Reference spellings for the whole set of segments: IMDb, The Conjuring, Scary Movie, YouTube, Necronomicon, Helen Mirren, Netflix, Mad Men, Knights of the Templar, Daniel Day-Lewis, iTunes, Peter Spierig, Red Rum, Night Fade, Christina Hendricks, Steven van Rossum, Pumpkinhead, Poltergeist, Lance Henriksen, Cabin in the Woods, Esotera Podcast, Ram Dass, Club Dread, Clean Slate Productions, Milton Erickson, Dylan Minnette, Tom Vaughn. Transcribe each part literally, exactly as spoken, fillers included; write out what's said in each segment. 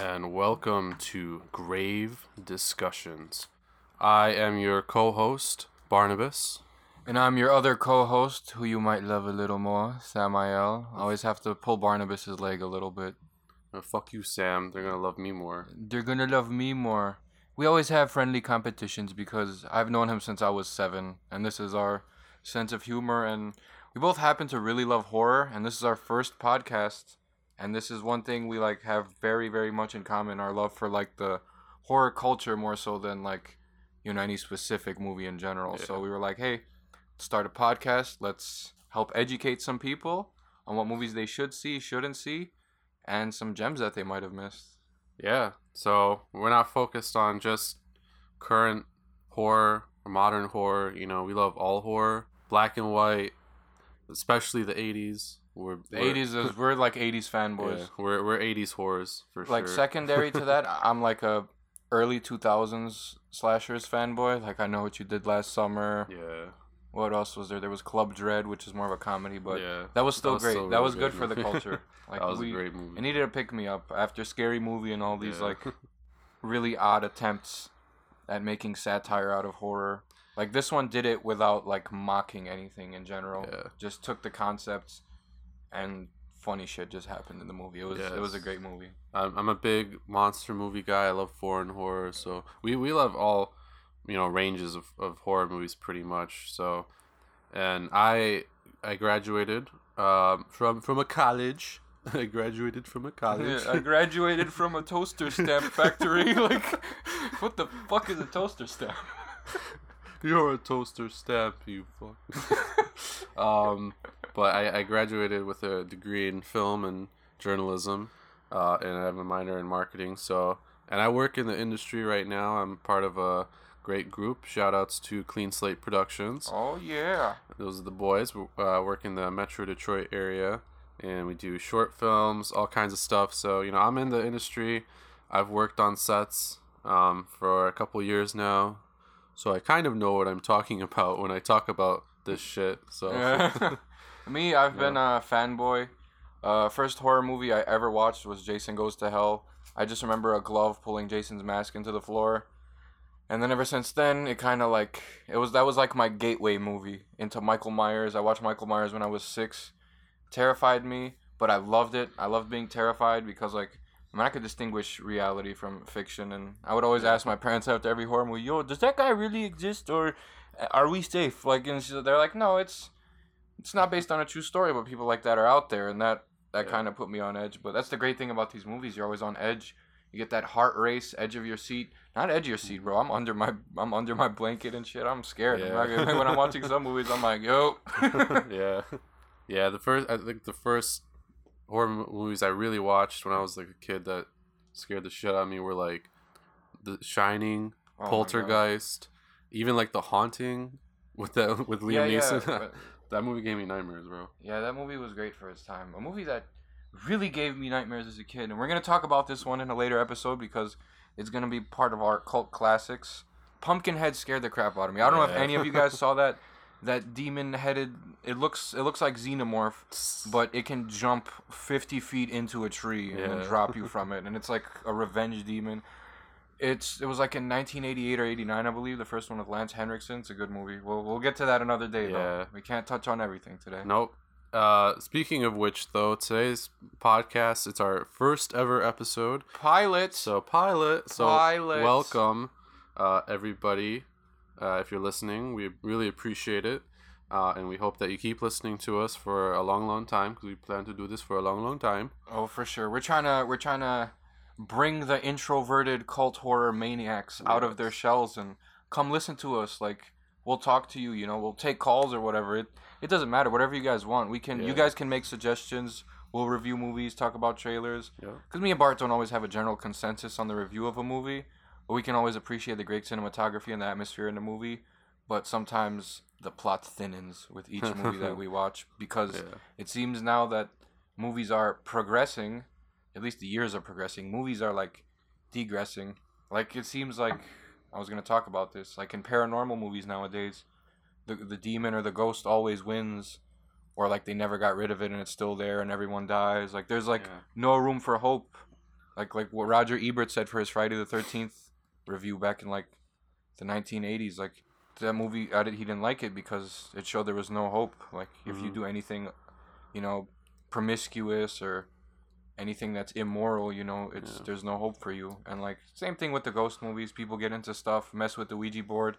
and welcome to Grave Discussions. I am your co-host, Barnabas. And I'm your other co-host, who you might love a little more, Samael. I always have to pull Barnabas's leg a little bit. Oh, fuck you, Sam. They're gonna love me more. They're gonna love me more. We always have friendly competitions because I've known him since I was seven, and this is our sense of humor, and we both happen to really love horror, and this is our first podcast, and this is one thing we like have very, very much in common, our love for like the horror culture more so than like, you know, any specific movie in general. Yeah. So we were like, hey, let's start a podcast, let's help educate some people on what movies they should see, shouldn't see, and some gems that they might have missed. Yeah, so we're not focused on just current horror or modern horror. You know, we love all horror, black and white, especially the eighties. We're, the we're, eighties is we're like eighties fanboys. Yeah, we're we're eighties horrors for like, sure. Like secondary to that, I'm like a early two thousands slashers fanboy. Like I Know What You Did Last Summer. Yeah. What else was there? There was Club Dread, which is more of a comedy, but yeah, that was still that was great. So that was good, good for the culture. Like, that was we, a great movie. It needed a pick-me-up after Scary Movie and all these yeah. like really odd attempts at making satire out of horror. Like this one did it without like mocking anything in general. Yeah. Just took the concepts and funny shit just happened in the movie. It was yes. it was a great movie. I'm, I'm a big monster movie guy. I love foreign horror, so we, we love all, you know, ranges of, of horror movies pretty much. So, and I I graduated um, from from a college. I graduated from a college. Yeah, I graduated from a toaster stamp factory. Like, what the fuck is a toaster stamp? You're a toaster stamp, you fuck. um, but I, I graduated with a degree in film and journalism, uh, and I have a minor in marketing. So, and I work in the industry right now. I'm part of a great group. Shoutouts to Clean Slate Productions. Oh, yeah. Those are the boys. We uh, work in the Metro Detroit area, and we do short films, all kinds of stuff. So, you know, I'm in the industry. I've worked on sets um, for a couple years now, so I kind of know what I'm talking about when I talk about this shit. So, yeah. Me, I've yeah. been a fanboy. Uh, first horror movie I ever watched was Jason Goes to Hell. I just remember a glove pulling Jason's mask into the floor. And then ever since then, it kind of like, it was, that was like my gateway movie into Michael Myers. I watched Michael Myers when I was six. Terrified me, but I loved it. I loved being terrified because like, I mean, I could distinguish reality from fiction. And I would always ask my parents after every horror movie, yo, does that guy really exist or are we safe? Like, and they're like, no, it's, it's not based on a true story, but people like that are out there. And that, that yeah. kind of put me on edge. But that's the great thing about these movies. You're always on edge. You get that heart race, edge of your seat. Not edge of your seat, bro. I'm under my I'm under my blanket and shit. I'm scared. Yeah. I'm like, when I'm watching some movies, I'm like, yo. yeah, yeah. The first I think the first horror movies I really watched when I was like a kid that scared the shit out of me were like The Shining, oh Poltergeist, even like The Haunting with that with Liam yeah, Neeson. Yeah, that movie gave me nightmares, bro. Yeah, that movie was great for its time. A movie that really gave me nightmares as a kid, and we're going to talk about this one in a later episode because it's going to be part of our cult classics. Pumpkinhead scared the crap out of me. I don't yeah. know if any of you guys saw that that demon-headed, it looks it looks like Xenomorph, but it can jump fifty feet into a tree and yeah. then drop you from it, and it's like a revenge demon. It's It was like in nineteen eighty-eight or eighty-nine, I believe, the first one with Lance Henriksen. It's a good movie. We'll, we'll get to that another day, yeah. though. We can't touch on everything today. Nope. Uh, speaking of which, though, today's podcast, it's our first ever episode. Pilot. So, pilot. So, pilot. Welcome, uh, everybody. Uh, if you're listening, we really appreciate it. Uh, and we hope that you keep listening to us for a long, long time, because we plan to do this for a long, long time. Oh, for sure. We're trying to, we're trying to bring the introverted cult horror maniacs yes. out of their shells and come listen to us. Like, we'll talk to you, you know, we'll take calls or whatever. It, It doesn't matter. Whatever you guys want. We can. Yeah. You guys can make suggestions. We'll review movies, talk about trailers. Because yeah. me and Bart don't always have a general consensus on the review of a movie. But we can always appreciate the great cinematography and the atmosphere in the movie. But sometimes the plot thinnens with each movie that we watch. Because yeah. it seems now that movies are progressing. At least the years are progressing. Movies are like degressing. Like it seems like, I was going to talk about this, like in paranormal movies nowadays, The, the demon or the ghost always wins, or like they never got rid of it and it's still there and everyone dies. Like there's like yeah. no room for hope. Like like what Roger Ebert said for his Friday the thirteenth review back in like the nineteen eighties. Like that movie, I did, he didn't like it because it showed there was no hope. Like if mm-hmm. you do anything, you know, promiscuous or anything that's immoral, you know, it's yeah. there's no hope for you. And like same thing with the ghost movies. People get into stuff, mess with the Ouija board,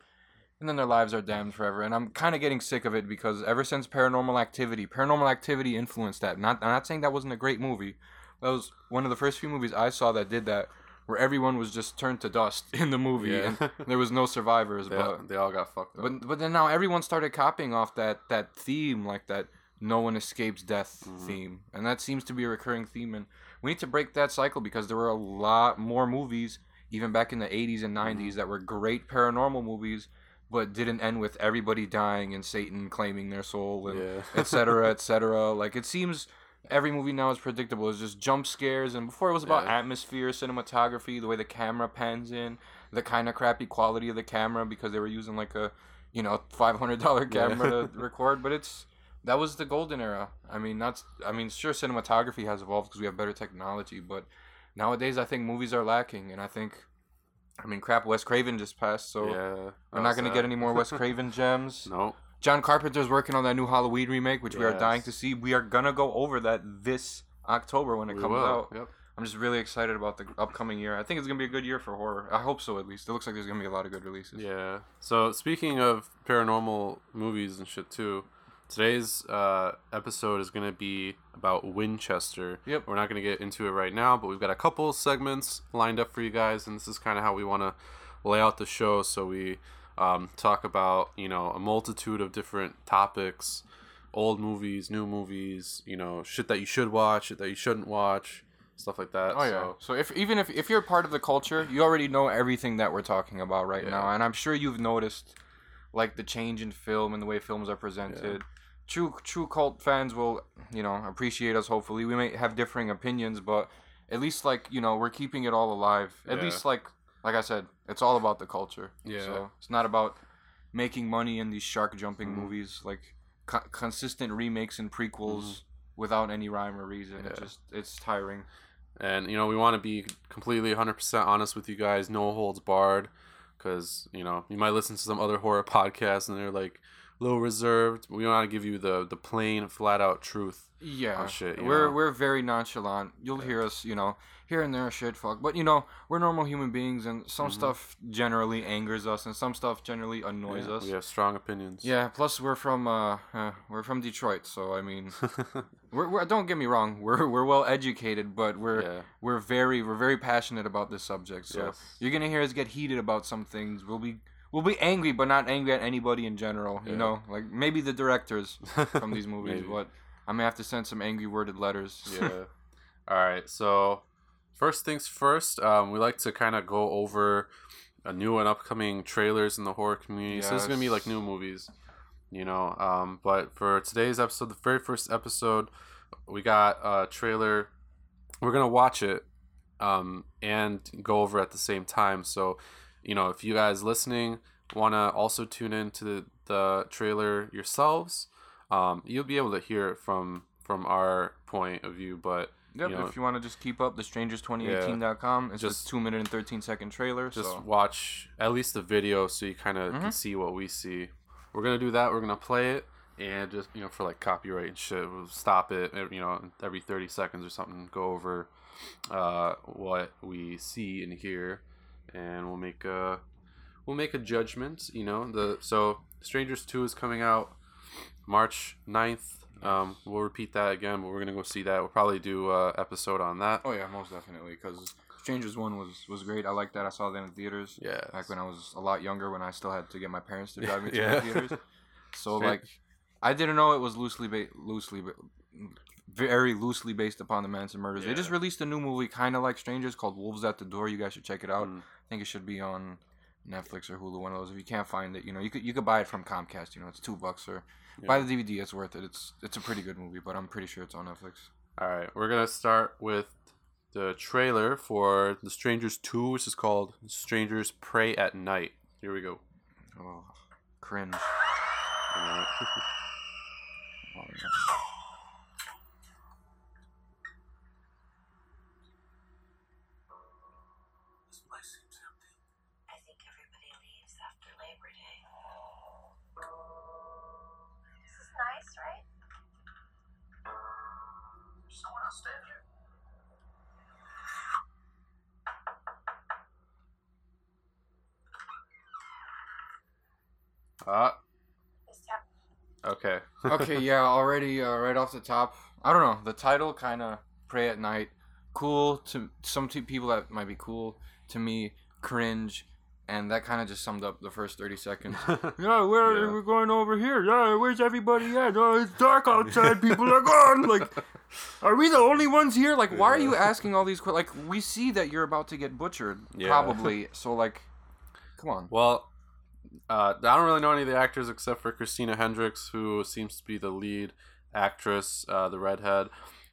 and then their lives are damned forever. And I'm kind of getting sick of it because ever since Paranormal Activity, Paranormal Activity influenced that. Not I'm not saying that wasn't a great movie. That was one of the first few movies I saw that did that, where everyone was just turned to dust in the movie, yeah. and there was no survivors. they, but they all got fucked up. But but then now everyone started copying off that, that theme, like that no one escapes death mm-hmm. theme, and that seems to be a recurring theme. And we need to break that cycle because there were a lot more movies, even back in the eighties and nineties, mm-hmm. that were great paranormal movies, but didn't end with everybody dying and Satan claiming their soul and yeah. et cetera, et cetera. Like it seems. Every movie now is predictable. It's just jump scares. And before it was about yeah. atmosphere, cinematography, the way the camera pans in, the kind of crappy quality of the camera because they were using like a, you know, five hundred dollars camera yeah. to record. But it's that was the golden era. I mean, not. I mean, sure, cinematography has evolved because we have better technology. But nowadays, I think movies are lacking. And I think, I mean, crap, Wes Craven just passed. So yeah, we're not going to get any more Wes Craven gems. No. John Carpenter's working on that new Halloween remake, which yes. we are dying to see. We are going to go over that this October when it we comes will. out. Yep. I'm just really excited about the upcoming year. I think it's going to be a good year for horror. I hope so, at least. It looks like there's going to be a lot of good releases. Yeah. So, speaking of paranormal movies and shit, too, today's uh, episode is going to be about Winchester. Yep. We're not going to get into it right now, but we've got a couple segments lined up for you guys, and this is kind of how we want to lay out the show so we... Um, talk about, you know, a multitude of different topics, old movies, new movies, you know, shit that you should watch, shit that you shouldn't watch, stuff like that. Oh, yeah. So, so if even if, if you're part of the culture, you already know everything that we're talking about right yeah. now. And I'm sure you've noticed, like, the change in film and the way films are presented. Yeah. True, true cult fans will, you know, appreciate us, hopefully. We may have differing opinions, but at least, like, you know, we're keeping it all alive. At yeah. least, like... Like I said, it's all about the culture. Yeah. So it's not about making money in these shark jumping mm-hmm. movies, like co- consistent remakes and prequels mm-hmm. without any rhyme or reason. Yeah. It's just it's tiring. And you know, we want to be completely one hundred percent honest with you guys, no holds barred, because you know you might listen to some other horror podcasts and they're like a little reserved. We want to give you the the plain, flat out truth. Yeah, shit, we're know? we're very nonchalant. You'll yeah. hear us, you know, here and there, shit, fuck. But you know, we're normal human beings, and some mm-hmm. stuff generally angers us, and some stuff generally annoys yeah, us. We have strong opinions. Yeah. Plus, we're from uh, uh we're from Detroit, so I mean, we're, we're don't get me wrong, we're we're well educated, but we're yeah. we're very we're very passionate about this subject. So yes. you're gonna hear us get heated about some things. We'll be. We'll be angry, but not angry at anybody in general, you yeah. know? Like, maybe the directors from these movies, but I'm going to have to send some angry worded letters. Yeah. All right, so first things first, um, we like to kind of go over a new and upcoming trailers in the horror community. Yes. So this is going to be, like, new movies, you know? Um, but for today's episode, the very first episode, we got a trailer. We're going to watch it um, and go over at the same time, so... You know, if you guys listening want to also tune in to the, the trailer yourselves, um, you'll be able to hear it from from our point of view. But yep, you know, if you want to just keep up, the strangers twenty eighteen dot com, yeah, it's just a two minute and thirteen second trailer. Just so. watch at least the video so you kind of mm-hmm. can see what we see. We're going to do that. We're going to play it. And just, you know, for like copyright and shit, we'll stop it, you know, every thirty seconds or something, go over uh, what we see and hear. And we'll make a we'll make a judgment, you know. The so Strangers two is coming out March ninth. Um, we'll repeat that again, but we're gonna go see that. We'll probably do a episode on that. Oh yeah, most definitely, because Strangers one was, was great. I like that. I saw that in theaters. Yeah. Back when I was a lot younger, when I still had to get my parents to drive me to yeah. the theaters. So like, I didn't know it was loosely ba- loosely. Ba- very loosely based upon the Manson murders. Yeah. They just released a new movie, kind of like Strangers, called Wolves at the Door. You guys should check it out. Mm. I think it should be on Netflix or Hulu, one of those. If you can't find it, you know, you could you could buy it from Comcast. You know, it's two bucks or yeah. buy the D V D. It's worth it. It's it's a pretty good movie, but I'm pretty sure it's on Netflix. All right, we're gonna start with the trailer for The Strangers two, which is called Strangers: Prey at Night. Here we go. Oh, cringe. All right. Oh, yeah. after Labor Day. This is nice, right? There's someone else standing here. Ah. Uh, okay. okay, yeah, already uh, right off the top. I don't know. The title kind of, Prey at Night, cool to some two people that might be cool. To me, cringe. And that kind of just summed up the first thirty seconds. yeah, we're, yeah, we're going over here. Yeah, where's everybody at? Oh, it's dark outside. People are gone. Like, are we the only ones here? Like, why are you asking all these questions? Like, we see that you're about to get butchered, yeah. probably. So, like, come on. Well, uh, I don't really know any of the actors except for Christina Hendricks, who seems to be the lead actress, uh, the redhead.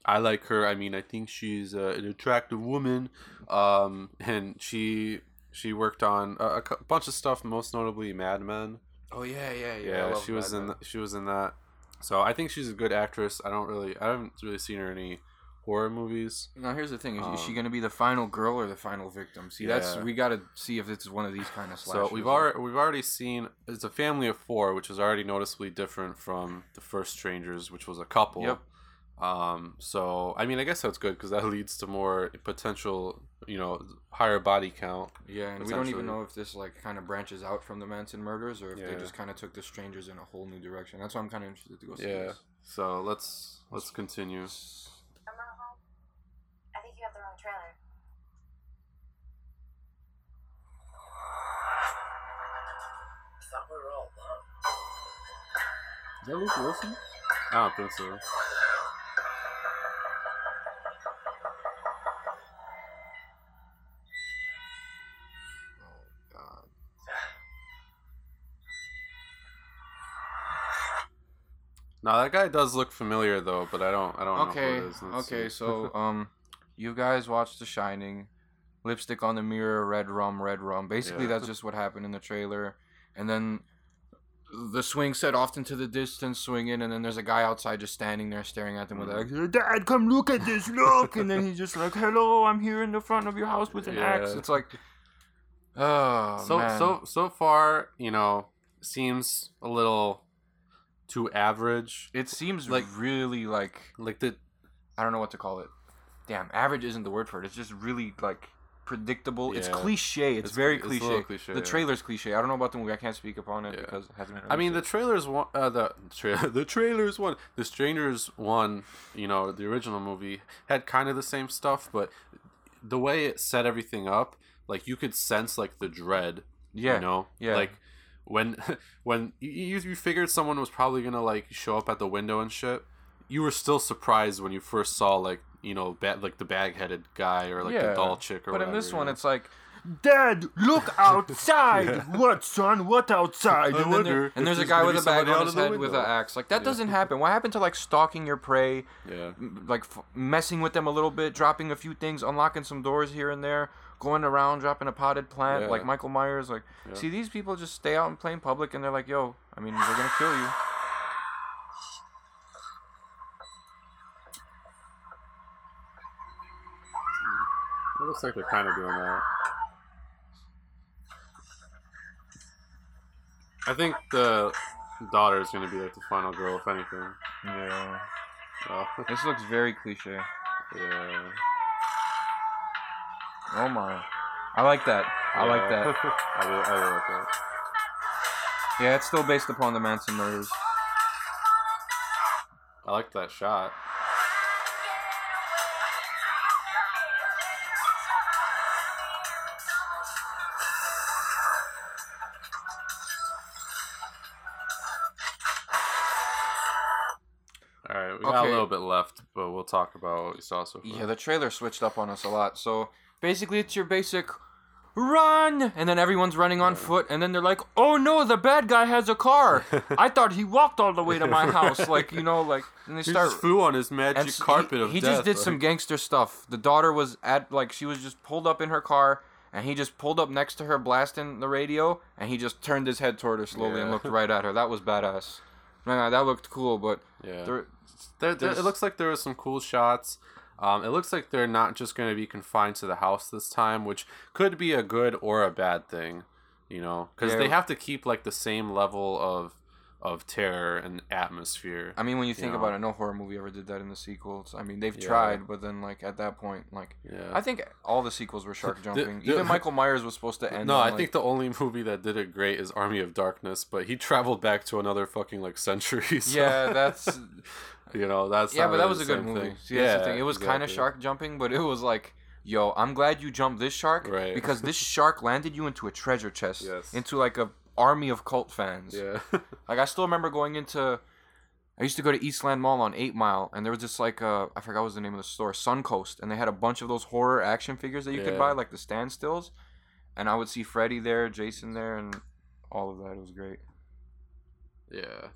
I like her. I mean, I think she's uh, an attractive woman. Um, and she... She worked on a, a bunch of stuff, most notably Mad Men. Oh yeah, yeah, yeah. yeah she was Mad in the, she was in that. So I think she's a good actress. I don't really, I haven't really seen her in any horror movies. Now here's the thing: is um, she going to be the final girl or the final victim? See, yeah. that's we got to see if it's one of these kind of slashers. So we've already we've already seen it's a family of four, which is already noticeably different from the first Strangers, which was a couple. Yep. Um. So I mean, I guess that's good because that leads to more potential. You know, higher body count. Yeah, and we don't even know if this like kind of branches out from the Manson murders, or if yeah. they just kind of took the Strangers in a whole new direction. That's why I'm kind of interested to go see. Yeah. This. So let's let's continue. I'm not home. I think you have the wrong trailer. I thought we were all alone. Is that Luke Wilson? I don't think so. Now that guy does look familiar though, but I don't I don't okay. know who it is. Let's okay, see. so um you guys watched The Shining, lipstick on the mirror, red rum, red rum. Basically yeah. that's just what happened in the trailer. And then the swing set off into the distance, swing in, and then there's a guy outside just standing there staring at them with mm-hmm. like, Dad, come look at this, look! And then he's just like, hello, I'm here in the front of your house with an yeah. axe. It's like, oh So man. so so far, you know, seems a little too average. It seems like really like like the I don't know what to call it. Damn, average isn't the word for it. It's just really like predictable. Yeah. It's cliche. It's, it's very cliche. It's a little cliche. The yeah. trailer's cliche. I don't know about the movie. I can't speak upon it yeah. because it hasn't been. Released I mean, yet. the trailers one. Uh, the trailer. The trailers one. The Strangers one. You know, the original movie had kind of the same stuff, but the way it set everything up, like you could sense like the dread. Yeah. You know. Yeah. Like. When when you, you figured someone was probably going to, like, show up at the window and shit, you were still surprised when you first saw, like, you know, ba- like the bag-headed guy or, like, yeah. the doll chick or but whatever. But in this one, know? it's like, Dad, look outside! yeah. What, son? What outside? I and, wonder there, and there's, there's a guy with a bag on his head with an axe. Like, that yeah. doesn't happen. What happened to, like, stalking your prey? Yeah. Like, f- messing with them a little bit, dropping a few things, unlocking some doors here and there. Going around dropping a potted plant yeah. like Michael Myers, like yeah. see these people just stay out and play in public, and they're like, "Yo, I mean, they're gonna kill you." It looks like they're kind of doing that. I think the daughter is gonna be like the final girl, if anything. Yeah. Oh. This looks very cliche. Yeah. Oh my. I like that. I yeah. like that. I really, I really like that. Yeah, it's still based upon the Manson murders. I like that shot. Alright, we got okay. a little bit left, but we'll talk about what we saw so far. Yeah, the trailer switched up on us a lot, so... Basically, it's your basic run, and then everyone's running on foot, and then they're like, "Oh no, the bad guy has a car! I thought he walked all the way to my house." Like you know, like and they he start flew on his magic carpet he, of he death. He just did like. some gangster stuff. The daughter was at like she was just pulled up in her car, and he just pulled up next to her, blasting the radio, and he just turned his head toward her slowly yeah. and looked right at her. That was badass. Man, that looked cool, but yeah, there, there, there, it looks like there was some cool shots. Um, it looks like they're not just going to be confined to the house this time, which could be a good or a bad thing. you know, because they have to keep like the same level of of terror and atmosphere. I mean, when you think you know? about it, no horror movie ever did that in the sequels. I mean, they've yeah. tried, but then like at that point, like yeah. I think all the sequels were shark jumping. the, the, Even Michael Myers was supposed to end. No, on, I like, think the only movie that did it great is Army of Darkness, but he traveled back to another fucking like century. So. Yeah, that's you know that's yeah, but really that was a good movie. See, yeah, that's the thing. It was exactly. kind of shark jumping, but it was like. Yo, I'm glad you jumped this shark right. because this shark landed you into a treasure chest, yes. into like a army of cult fans. Yeah. Like I still remember going into, I used to go to Eastland Mall on Eight Mile, and there was just like a, I forgot what was the name of the store, Suncoast, and they had a bunch of those horror action figures that you yeah. could buy, like the standstills, and I would see Freddy there, Jason there, and all of that. It was great. Yeah.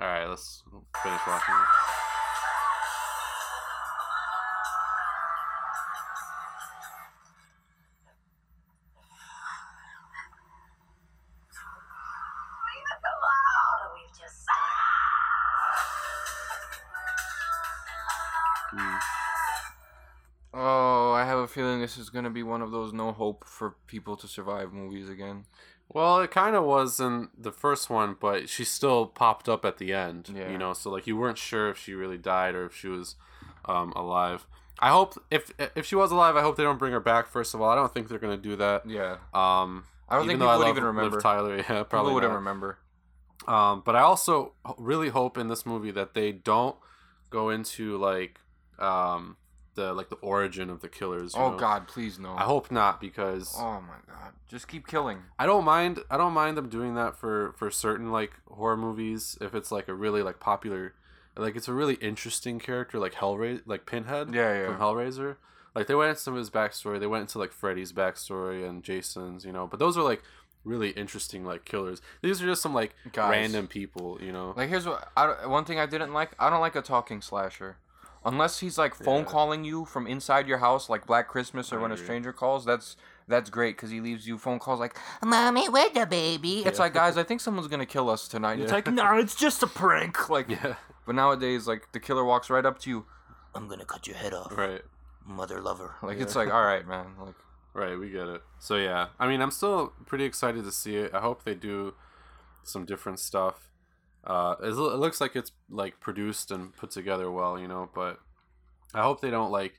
All right, let's finish watching it. Feeling this is going to be one of those no hope for people to survive movies again. Well, it kind of was in the first one, but she still popped up at the end, yeah. you know, so like you weren't sure if she really died or if she was um alive. I hope if if she was alive, I hope they don't bring her back. First of all, I don't think they're going to do that. Yeah. Um I don't think people I would even remember Liv Tyler. Yeah, probably wouldn't remember. Um but I also really hope in this movie that they don't go into like um the like the origin of the killers. You oh know? God, please no. I hope not, because oh my God, just keep killing. I don't mind. I don't mind them doing that for, for certain like horror movies if it's like a really like popular, like it's a really interesting character like Hellraiser, like Pinhead. Yeah, yeah. From Hellraiser, like they went into some of his backstory. They went into like Freddy's backstory and Jason's, you know. But those are like really interesting like killers. These are just some like Guys. random people, you know. Like here's what I, one thing I didn't like. I don't like a talking slasher. Unless he's like phone yeah. calling you from inside your house, like Black Christmas or I When agree. a Stranger Calls, that's that's great because he leaves you phone calls like, "Mommy, where's the baby?" Yeah. It's like, guys, I think someone's gonna kill us tonight. Yeah. It's like, no, it's just a prank. Like, yeah. But nowadays, like the killer walks right up to you. I'm gonna cut your head off, right, mother lover. Like yeah. it's like, all right, man. Like, right, we get it. So yeah, I mean, I'm still pretty excited to see it. I hope they do some different stuff. Uh, it looks like it's like produced and put together well, you know. But I hope they don't like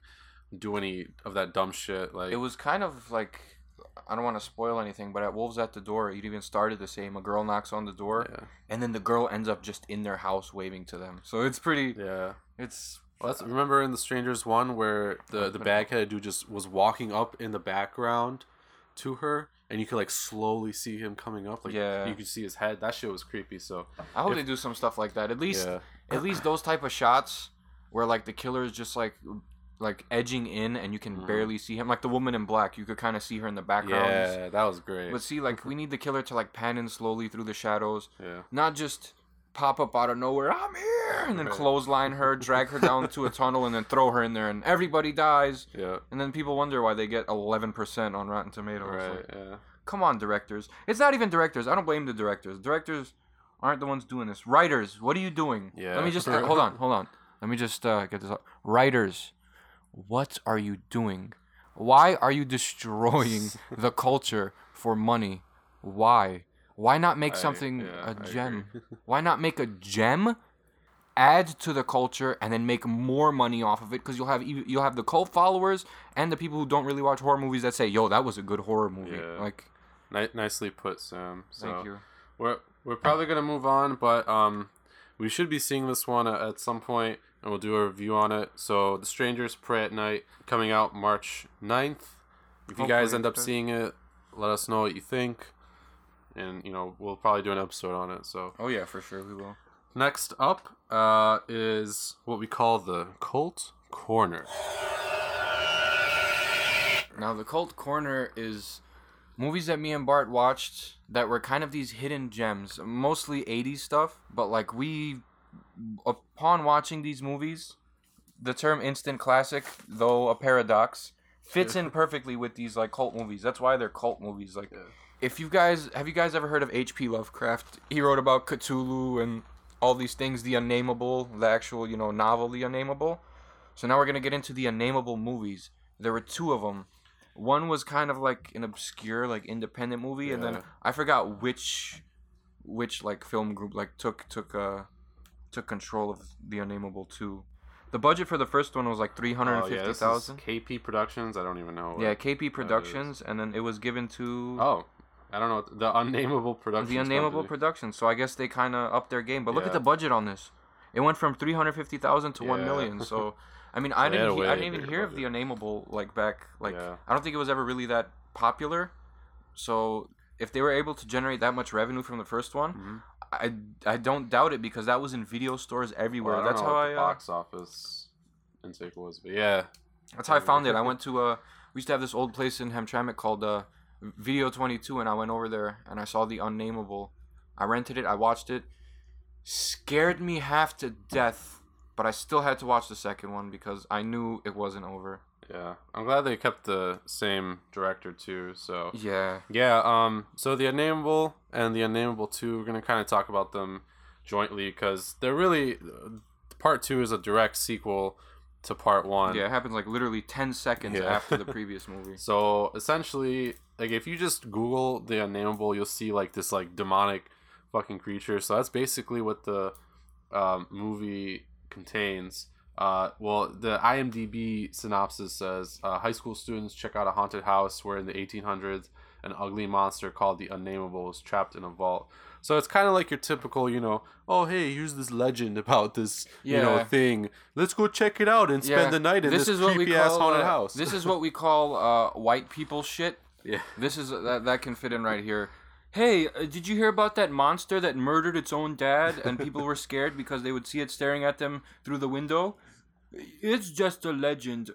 do any of that dumb shit. Like it was kind of like, I don't want to spoil anything, but at Wolves at the Door, it even started the same. A girl knocks on the door, yeah. and then the girl ends up just in their house waving to them. So it's pretty. Yeah. It's. Well, that's, remember in The Strangers one where the the baghead dude just was walking up in the background to her. And you could like slowly see him coming up, like yeah. you could see his head. That shit was creepy. So I hope if, they do some stuff like that. At least, yeah. at least those type of shots where like the killer is just like, like edging in, and you can mm. barely see him. Like The Woman in Black, you could kind of see her in the background. Yeah, that was great. But see, like we need the killer to like pan in slowly through the shadows. Yeah, not just pop up out of nowhere. I'm here, and then right. clothesline her, drag her down to a tunnel, and then throw her in there, and everybody dies. Yeah, and then people wonder why they get eleven percent on Rotten Tomatoes. Right. Like, yeah. Come on, directors. It's not even directors. I don't blame the directors. Directors aren't the ones doing this. Writers, what are you doing? Yeah. Let me just uh, hold on, hold on. Let me just uh, get this up. Writers, what are you doing? Why are you destroying the culture for money? Why? Why not make something I, yeah, a gem? Why not make a gem, add to the culture, and then make more money off of it? Because you'll have you'll have the cult followers and the people who don't really watch horror movies that say, "Yo, that was a good horror movie." Yeah. Like, N- nicely put, Sam. So thank you. We're we're probably gonna move on, but um, we should be seeing this one at, at some point, and we'll do a review on it. So, The Strangers: Prey at Night, coming out March ninth. If Hopefully you guys end up seeing it, let us know what you think. And, you know, we'll probably do an episode on it, so... Oh, yeah, for sure, we will. Next up uh, is what we call the Cult Corner. Now, the Cult Corner is movies that me and Bart watched that were kind of these hidden gems. Mostly eighties stuff, but, like, we... Upon watching these movies, the term instant classic, though a paradox, fits in perfectly with these, like, cult movies. That's why they're cult movies, like... Yeah. If you guys... Have you guys ever heard of H P Lovecraft? He wrote about Cthulhu and all these things. The Unnamable. The actual, you know, novel The Unnamable. So now we're going to get into the Unnamable movies. There were two of them. One was kind of like an obscure, like independent movie, yeah. and then I forgot which, which like film group like took took uh, took control of The Unnamable two. The budget for the first one was like three hundred and fifty thousand. Oh, yeah, K P Productions. I don't even know. Yeah, K P Productions, and then it was given to. Oh, I don't know. The Unnamable Productions. The Unnamable Company. Productions. So I guess they kind of upped their game. But look yeah. at the budget on this. It went from three hundred fifty thousand to yeah. one million. So. I mean, I didn't. He- I didn't even hear budget. of The Unnamable like back. Like, yeah. I don't think it was ever really that popular. So, if they were able to generate that much revenue from the first one, mm-hmm. I, I don't doubt it because that was in video stores everywhere. Well, I don't that's know how what I the box uh, office intake was, but yeah, that's how I found it. I went to uh, we used to have this old place in Hamtramck called uh, Video twenty-two, and I went over there and I saw The Unnamable. I rented it. I watched it. Scared me half to death. But I still had to watch the second one because I knew it wasn't over. Yeah. I'm glad they kept the same director, too, so... Yeah. Yeah, um, so The Unnamable and The Unnamable two, we're going to kind of talk about them jointly because they're really... Part two is a direct sequel to Part one. Yeah, it happens, like, literally ten seconds yeah. after the previous movie. So, essentially, like, if you just Google The Unnamable, you'll see, like, this, like, demonic fucking creature. So that's basically what the um, movie... contains. Uh, well, the I M D B synopsis says, uh, high school students check out a haunted house where in the eighteen hundreds, an ugly monster called the Unnamable was trapped in a vault. So it's kind of like your typical, you know, oh, hey, here's this legend about this, yeah. you know, thing. Let's go check it out and spend yeah. the night in this, this creepy-ass haunted uh, house. This is what we call uh, white people shit. Yeah. This is, that, that can fit in right here. Hey, uh, did you hear about that monster that murdered its own dad and people were scared because they would see it staring at them through the window? It's just a legend.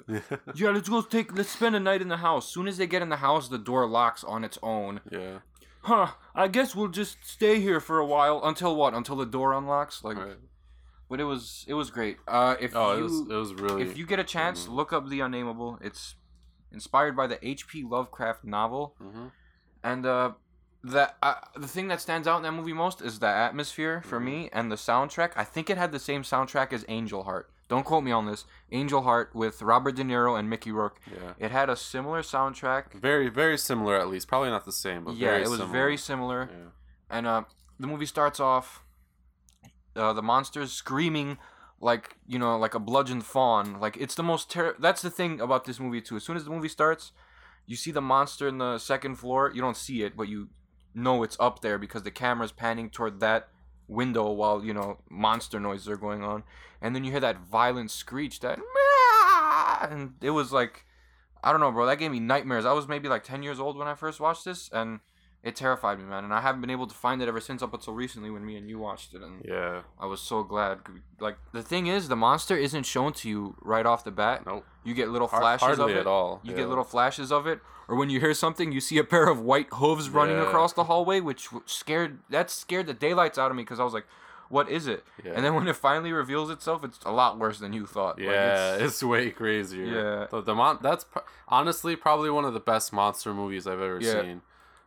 Yeah, let's go take, let's spend a night in the house. Soon as they get in the house, the door locks on its own. Yeah. Huh, I guess we'll just stay here for a while. Until what? Until the door unlocks? Like, right. But it was, it was great. Uh, if oh, you, it, was, it was really... If you get a chance, mm-hmm. look up The Unnamable. It's inspired by the H P Lovecraft novel. Mm-hmm. And, uh... That uh, the thing that stands out in that movie most is the atmosphere for mm-hmm. me and the soundtrack. I think it had the same soundtrack as Angel Heart. Don't quote me on this. Angel Heart with Robert De Niro and Mickey Rourke. Yeah. It had a similar soundtrack. Very, very similar at least. Probably not the same, but yeah, very it was similar. very similar. Yeah. And uh, the movie starts off uh, the monsters screaming like, you know, like a bludgeoned fawn. Like it's the most ter- that's the thing about this movie too. As soon as the movie starts, you see the monster in the second floor. You don't see it, but you no, it's up there because the camera's panning toward that window while, you know, monster noises are going on. And then you hear that violent screech, that... And it was like... I don't know, bro. That gave me nightmares. I was maybe like ten years old when I first watched this, and it terrified me, man. And I haven't been able to find it ever since up until recently when me and you watched it. And yeah. I was so glad. Like, the thing is, the monster isn't shown to you right off the bat. Nope. You get little flashes Hardly of it. Hardly at all. You yeah. get little flashes of it. Or when you hear something, you see a pair of white hooves running yeah. across the hallway, which scared that scared the daylights out of me because I was like, what is it? Yeah. And then when it finally reveals itself, it's a lot worse than you thought. Yeah, like it's, it's way crazier. Yeah. The, the mon- that's pr- honestly probably one of the best monster movies I've ever yeah. seen.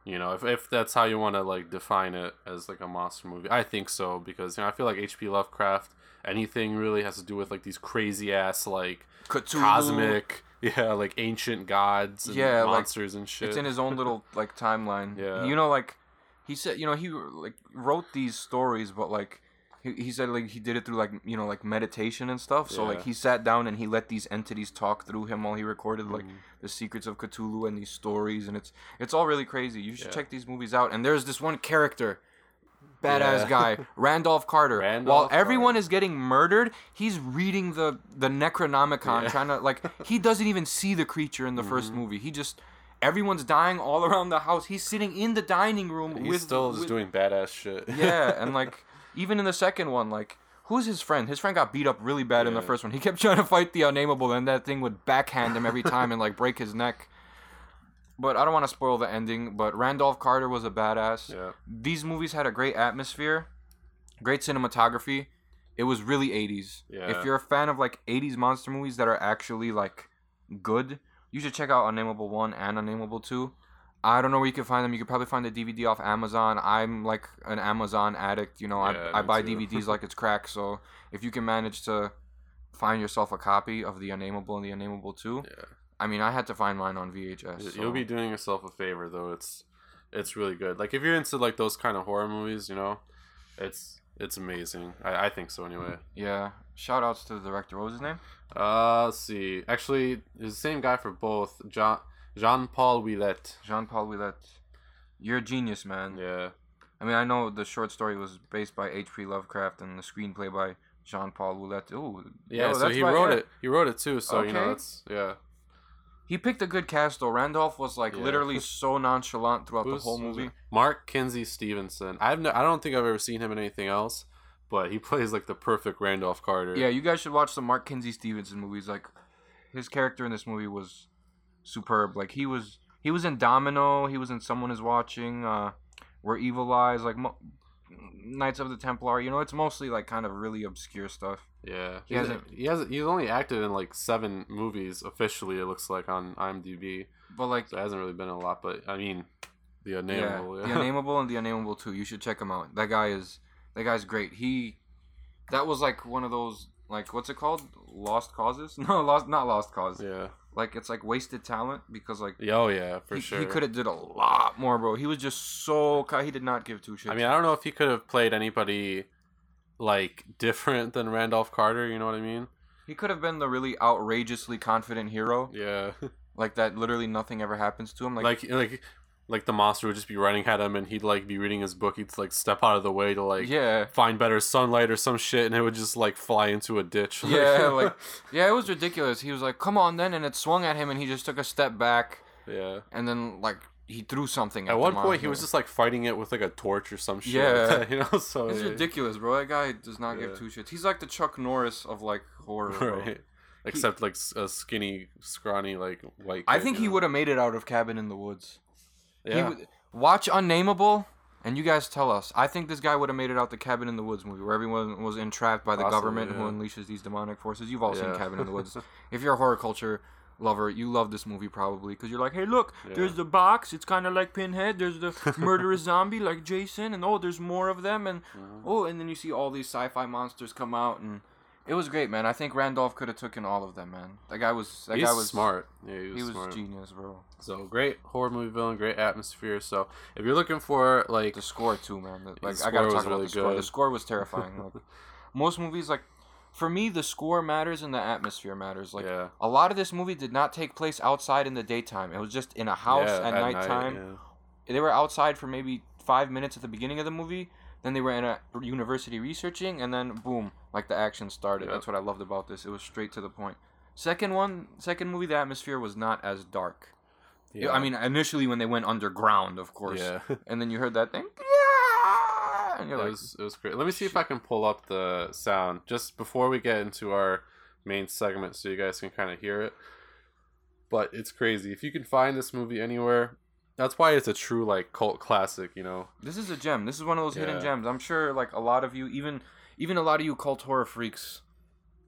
You know, if if that's how you want to, like, define it as, like, a monster movie. I think so because, you know, I feel like H P. Lovecraft, anything really has to do with, like, these crazy-ass, like, Cthulhu. Cosmic... Yeah, like ancient gods and yeah, monsters like, and shit. It's in his own little like timeline. Yeah, you know, like he said, you know, he like wrote these stories, but like he, he said, like he did it through like you know like meditation and stuff. So yeah. like he sat down and he let these entities talk through him while he recorded like mm-hmm. the secrets of Cthulhu and these stories, and it's it's all really crazy. You should yeah. check these movies out. And there's this one character. Badass yeah. guy, Randolph Carter. Randolph While everyone Carter. is getting murdered, he's reading the the Necronomicon, yeah. trying to like. He doesn't even see the creature in the mm-hmm. first movie. He just everyone's dying all around the house. He's sitting in the dining room. He's with, still with, just doing badass shit. Yeah, and like even in the second one, like who's his friend? His friend got beat up really bad yeah. in the first one. He kept trying to fight the Unnamable, and that thing would backhand him every time and like break his neck. But I don't want to spoil the ending, but Randolph Carter was a badass. Yeah. These movies had a great atmosphere, great cinematography. It was really eighties. Yeah. If you're a fan of, like, eighties monster movies that are actually, like, good, you should check out Unnamable one and Unnamable two. I don't know where you can find them. You could probably find the D V D off Amazon. I'm, like, an Amazon addict. You know, yeah, I, I buy too. D V Ds like it's crack. So if you can manage to find yourself a copy of The Unnamable and The Unnamable two... Yeah. I mean, I had to find mine on V H S. So. You'll be doing yourself a favor, though. It's it's really good. Like, if you're into, like, those kind of horror movies, you know, it's it's amazing. I, I think so, anyway. Yeah. Shout-outs to the director. What was his name? Uh, let's see. Actually, it's the same guy for both. Jean, Jean-Paul Ouellette. Jean-Paul Ouellette. You're a genius, man. Yeah. I mean, I know the short story was based by H P Lovecraft and the screenplay by Jean-Paul Ouellette. Ooh. Yeah, yo, so that's he wrote it. it. He wrote it, too, so, okay. you know, that's... Yeah. He picked a good cast, though. Randolph was, like, yeah. literally so nonchalant throughout Who's, the whole movie. Mark Kinsey Stevenson. I've no, I don't think I've ever seen him in anything else, but he plays, like, the perfect Randolph Carter. Yeah, you guys should watch some Mark Kinsey Stevenson movies. Like, his character in this movie was superb. Like, he was he was in Domino. He was in Someone Is Watching, uh, Where Evil Lies, like, Mo- Knights of the Templar. You know, it's mostly, like, kind of really obscure stuff. Yeah, he hasn't. He hasn't. He's only acted in like seven movies officially. It looks like on IMDb. But like, so it hasn't really been a lot. But I mean, The Unnamable, yeah, yeah. The Unnamable and The Unnamable Two. You should check him out. That guy is. That guy's great. He. That was like one of those like what's it called? Lost Causes? No, lost not Lost Cause. Yeah. Like it's like wasted talent because like. Oh yeah, for he, sure. He could have did a lot more, bro. He was just so. He did not give two shits. I mean, I don't know if he could have played anybody. Like different than Randolph Carter, you know what I mean? He could have been the really outrageously confident hero. Yeah, like that. Literally nothing ever happens to him. Like, like, like, like the monster would just be running at him, and he'd like be reading his book. He'd like step out of the way to like yeah. find better sunlight or some shit, and it would just like fly into a ditch. Yeah, like yeah, it was ridiculous. He was like, "Come on, then," and it swung at him, and he just took a step back. Yeah, and then like. He threw something at At one point, monster. He was just, like, fighting it with, like, a torch or some shit. Yeah. Like that, you know, so... It's yeah. ridiculous, bro. That guy does not yeah. give two shits. He's like the Chuck Norris of, like, horror, bro. Right. Except, he... like, a skinny, scrawny, like, white kid, I think he would have made it out of Cabin in the Woods. Yeah. He w- Watch Unnamable, and you guys tell us. I think this guy would have made it out the Cabin in the Woods movie, where everyone was entrapped by the awesome, government yeah. who unleashes these demonic forces. You've all yeah. seen Cabin in the Woods. If you're a horror culture... lover, you love this movie probably because you're like, hey, look, yeah. there's the box. It's kind of like Pinhead. There's the murderous zombie like Jason, and oh, there's more of them, and mm-hmm. oh, and then you see all these sci-fi monsters come out, and it was great, man. I think Randolph could have taken all of them, man. That guy was, that He's guy was smart. Yeah, he was, he was smart. Genius, bro. So great horror movie villain, great atmosphere. So if you're looking for like the score too, man, the, like the I gotta talk about really the score. Good. The score was terrifying. Like, most movies, like. For me, the score matters and the atmosphere matters. Like yeah. a lot of this movie did not take place outside in the daytime. It was just in a house yeah, at, at nighttime. Night, yeah. They were outside for maybe five minutes at the beginning of the movie. Then they were in a university researching, and then boom, like the action started. Yeah. That's what I loved about this. It was straight to the point. Second one, second movie, the atmosphere was not as dark. Yeah. I mean, initially when they went underground, of course, yeah. and then you heard that thing. It was, it was great. Let me see if I can pull up the sound just before we get into our main segment so you guys can kind of hear it. But it's crazy. If you can find this movie anywhere, that's why it's a true like cult classic, you know. This is a gem. This is one of those yeah. hidden gems. I'm sure like a lot of you, even even a lot of you cult horror freaks,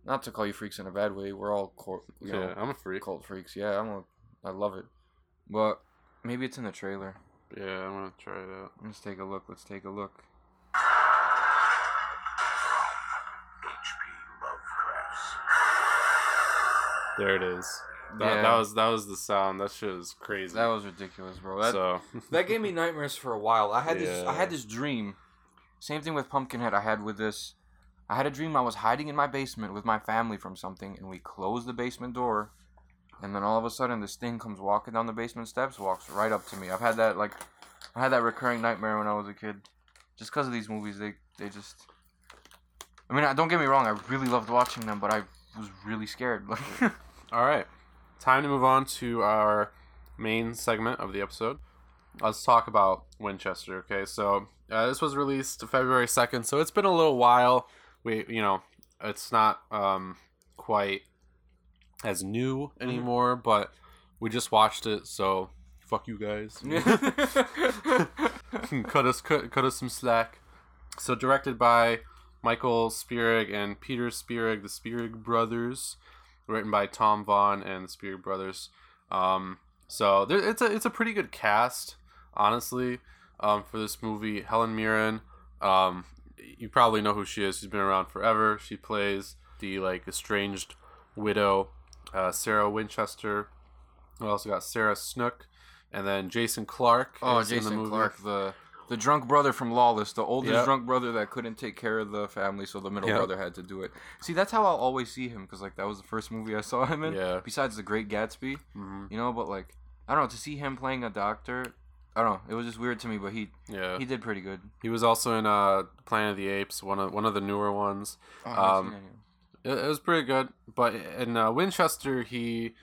not to call you freaks in a bad way. We're all cult, you know, yeah, I'm a freak. Cult freaks. Yeah, I'm a, I love it. But maybe it's in the trailer. Yeah, I'm going to try it out. Let's take a look. Let's take a look. There it is. That, yeah. that was that was the sound. That shit was crazy. That was ridiculous, bro. That, so. that gave me nightmares for a while. I had yeah. this I had this dream. Same thing with Pumpkinhead I had with this. I had a dream I was hiding in my basement with my family from something, and we closed the basement door, and then all of a sudden this thing comes walking down the basement steps, walks right up to me. I've had that like I had that recurring nightmare when I was a kid. Just because of these movies, they, they just... I mean, don't get me wrong, I really loved watching them, but I was really scared. All right. Time to move on to our main segment of the episode. Let's talk about Winchester, okay? So, uh, this was released February second, so it's been a little while. We, you know, it's not um, quite as new anymore, mm-hmm. but we just watched it, so... Fuck you guys. cut us cut, cut us some slack. So directed by Michael Spierig and Peter Spierig, the Spierig brothers, written by Tom Vaughn and the Spierig brothers. Um, so there, it's a it's a pretty good cast, honestly, um, for this movie. Helen Mirren, um, you probably know who she is. She's been around forever. She plays the like estranged widow, uh, Sarah Winchester. We also got Sarah Snook, and then Jason Clark. Oh, Jason in the movie. Clark, the the drunk brother from Lawless, the oldest yep. drunk brother that couldn't take care of the family, so the middle yep. brother had to do it. See, that's how I'll always see him, because like that was the first movie I saw him in. Yeah. Besides The Great Gatsby, mm-hmm. you know, but like I don't know, to see him playing a doctor. I don't know. It was just weird to me, but he yeah. he did pretty good. He was also in uh, Planet of the Apes, one of one of the newer ones. Oh, um, it, it was pretty good. But in uh, Winchester, he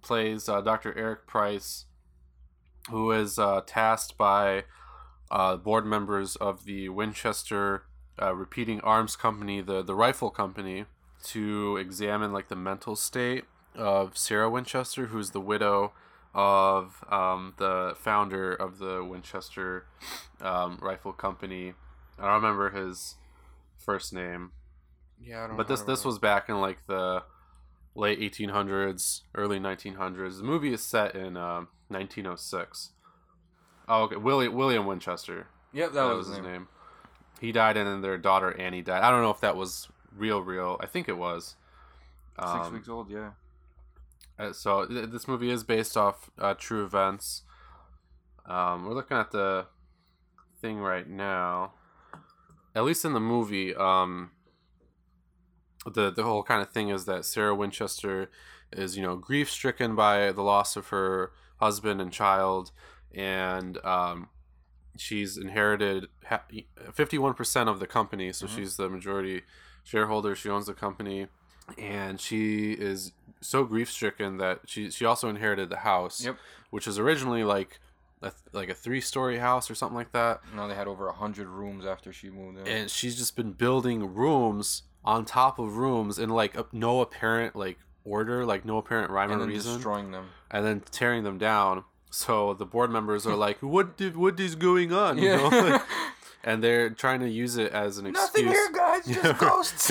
plays uh, Doctor Eric Price, who is uh, tasked by uh, board members of the Winchester uh, Repeating Arms Company, the the rifle company, to examine like the mental state of Sarah Winchester, who's the widow of um the founder of the Winchester um rifle company. I don't remember his first name. Yeah, I don't. But this this was back in like the late eighteen hundreds, early nineteen hundreds. The movie is set in um uh, nineteen oh six. Oh, okay, William William Winchester. Yep, that, that was his name. name. He died, and then their daughter Annie died. I don't know if that was real, real. I think it was. Um, Six weeks old, yeah. So this movie is based off uh, true events. Um, we're looking at the thing right now. At least in the movie, um, the the whole kind of thing is that Sarah Winchester is, you know, grief stricken by the loss of her husband and child, and um, she's inherited fifty-one percent of the company. So mm-hmm. she's the majority shareholder. She owns the company, and she is so grief-stricken that she she also inherited the house, yep. which was originally like a, like a three-story house or something like that. No, they had over one hundred rooms after she moved in. And she's just been building rooms on top of rooms in like a, no apparent like order, like no apparent rhyme and or reason. And then destroying them. And then tearing them down. So the board members are like, what, did, what is going on? You yeah. know? And they're trying to use it as an excuse. Nothing here, guys. Just yeah. ghosts.